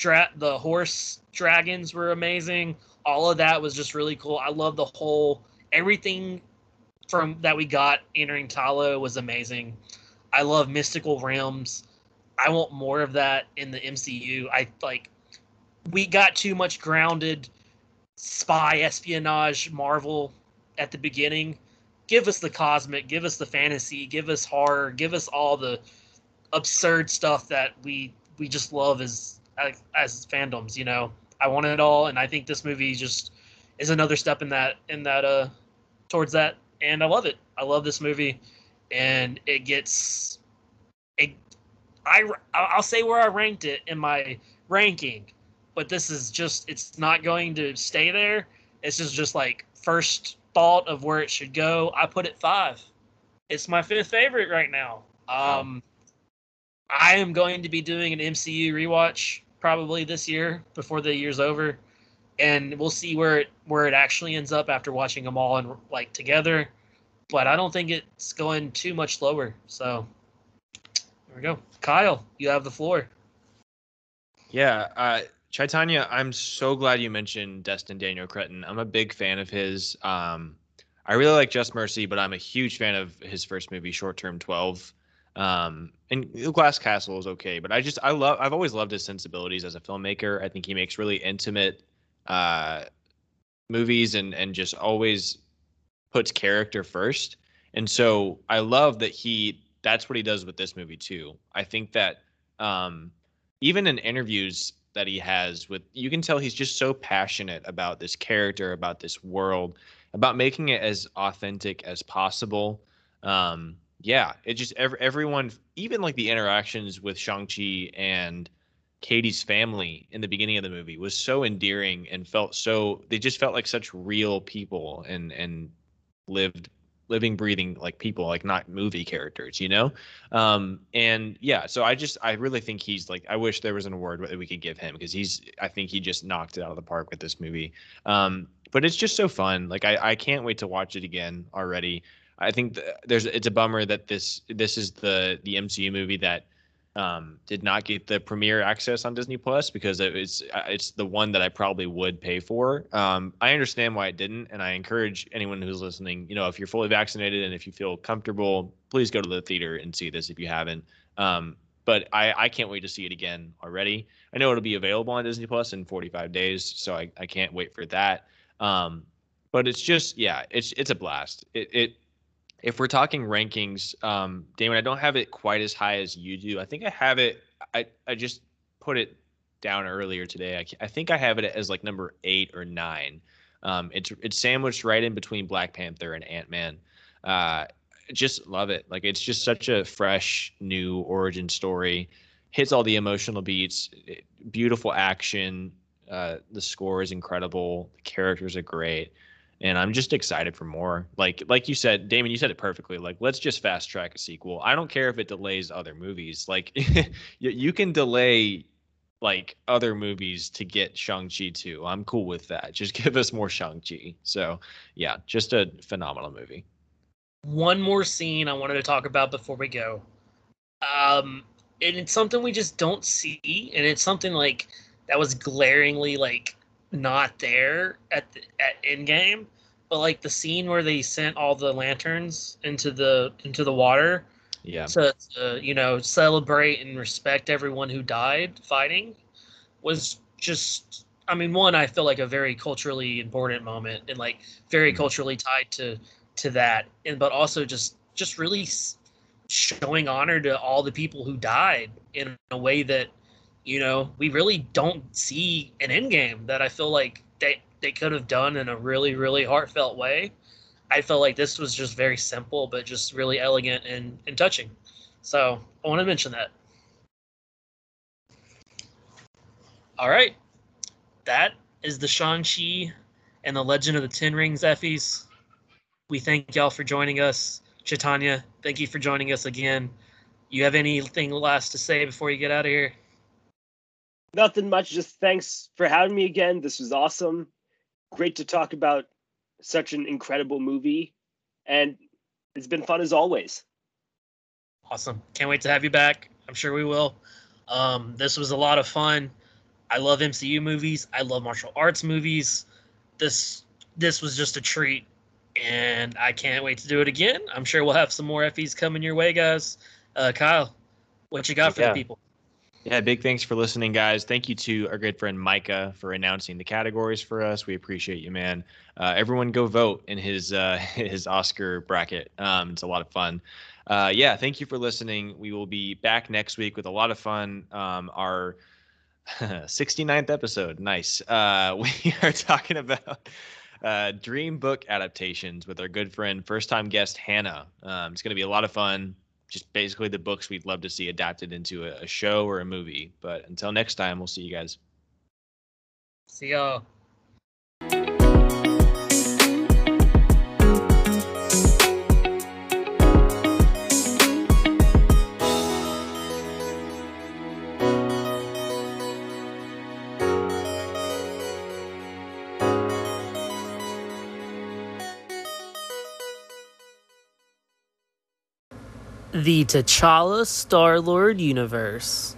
dragons were amazing. All of that was just really cool. I love the whole everything from that we got entering Ta Lo was amazing. I love mystical realms. I want more of that in the MCU. We got too much grounded spy espionage Marvel at the beginning. Give us the cosmic, give us the fantasy, give us horror, give us all the absurd stuff that we just love as fandoms, you know. I want it all, and I think this movie just is another step in that towards that, and I love it. I love this movie, and it gets I'll say where I ranked it in my ranking, but this is just, it's not going to stay there. This is just like first thought of where it should go. I put it 5. It's my 5th favorite right now. I am going to be doing an MCU rewatch probably this year before the year's over, and we'll see where it actually ends up after watching them all and like together. But I don't think it's going too much lower. So there we go. Kyle, you have the floor. Yeah, Chaitanya, I'm so glad you mentioned Destin Daniel Cretton. I'm a big fan of his. I really like Just Mercy, but I'm a huge fan of his first movie, Short Term 12. And Glass Castle is okay, but I've always loved his sensibilities as a filmmaker. I think he makes really intimate movies and just always puts character first. And so I love that that's what he does with this movie too. I think that even in interviews that he has with, you can tell he's just so passionate about this character, about this world, about making it as authentic as possible. Yeah, it just everyone, even like the interactions with Shang-Chi and Katie's family in the beginning of the movie was so endearing and they just felt like such real people and living, breathing like people, like not movie characters, you know? And yeah, so I really think he's like, I wish there was an award that we could give him because I think he just knocked it out of the park with this movie. But it's just so fun. Like I can't wait to watch it again already. I think it's a bummer that this is the MCU movie that did not get the premiere access on Disney Plus because it's the one that I probably would pay for. I understand why it didn't, and I encourage anyone who's listening, you know, if you're fully vaccinated and if you feel comfortable, please go to the theater and see this if you haven't. But I can't wait to see it again already. I know it'll be available on Disney Plus in 45 days, so I can't wait for that. But it's just, yeah, it's a blast. If we're talking rankings, Damon, I don't have it quite as high as you do. I think I have it. I just put it down earlier today. I think I have it as like number 8 or 9. It's sandwiched right in between Black Panther and Ant-Man. Just love it. Like it's just such a fresh new origin story. Hits all the emotional beats. Beautiful action. The score is incredible. The characters are great. And I'm just excited for more. Like you said, Damon, you said it perfectly. Like, let's just fast track a sequel. I don't care if it delays other movies. Like, you can delay like other movies to get Shang-Chi 2. I'm cool with that. Just give us more Shang-Chi. So, yeah, just a phenomenal movie. One more scene I wanted to talk about before we go. And it's something we just don't see. And it's something like that was glaringly like not there at Endgame, but like the scene where they sent all the lanterns into the water, yeah, to you know, celebrate and respect everyone who died fighting, was just, I mean, one, I feel like a very culturally important moment and like very culturally tied to that, and but also just really showing honor to all the people who died in a way that, you know, we really don't see an Endgame that I feel like they could have done in a really, really heartfelt way. I felt like this was just very simple, but just really elegant and touching. So I want to mention that. All right. That is the Shang-Chi and the Legend of the Ten Rings effies. We thank y'all for joining us. Chaitanya, thank you for joining us again. You have anything last to say before you get out of here? Nothing much, just thanks for having me again. This was awesome. great to talk about such an incredible movie, and it's been fun as always. Awesome. Can't wait to have you back. I'm sure we will. This was a lot of fun. I love MCU movies. I love martial arts movies. This was just a treat, and I can't wait to do it again. I'm sure we'll have some more FEs coming your way, guys. Kyle, what you got for the people? Yeah, big thanks for listening, guys. Thank you to our good friend Micah for announcing the categories for us. We appreciate you, man. Everyone go vote in his Oscar bracket. It's a lot of fun. Thank you for listening. We will be back next week with a lot of fun. Our 69th episode. Nice. We are talking about dream book adaptations with our good friend, first-time guest Hannah. It's going to be a lot of fun. Just basically the books we'd love to see adapted into a show or a movie. But until next time, we'll see you guys. See y'all. The T'Challa Star-Lord universe.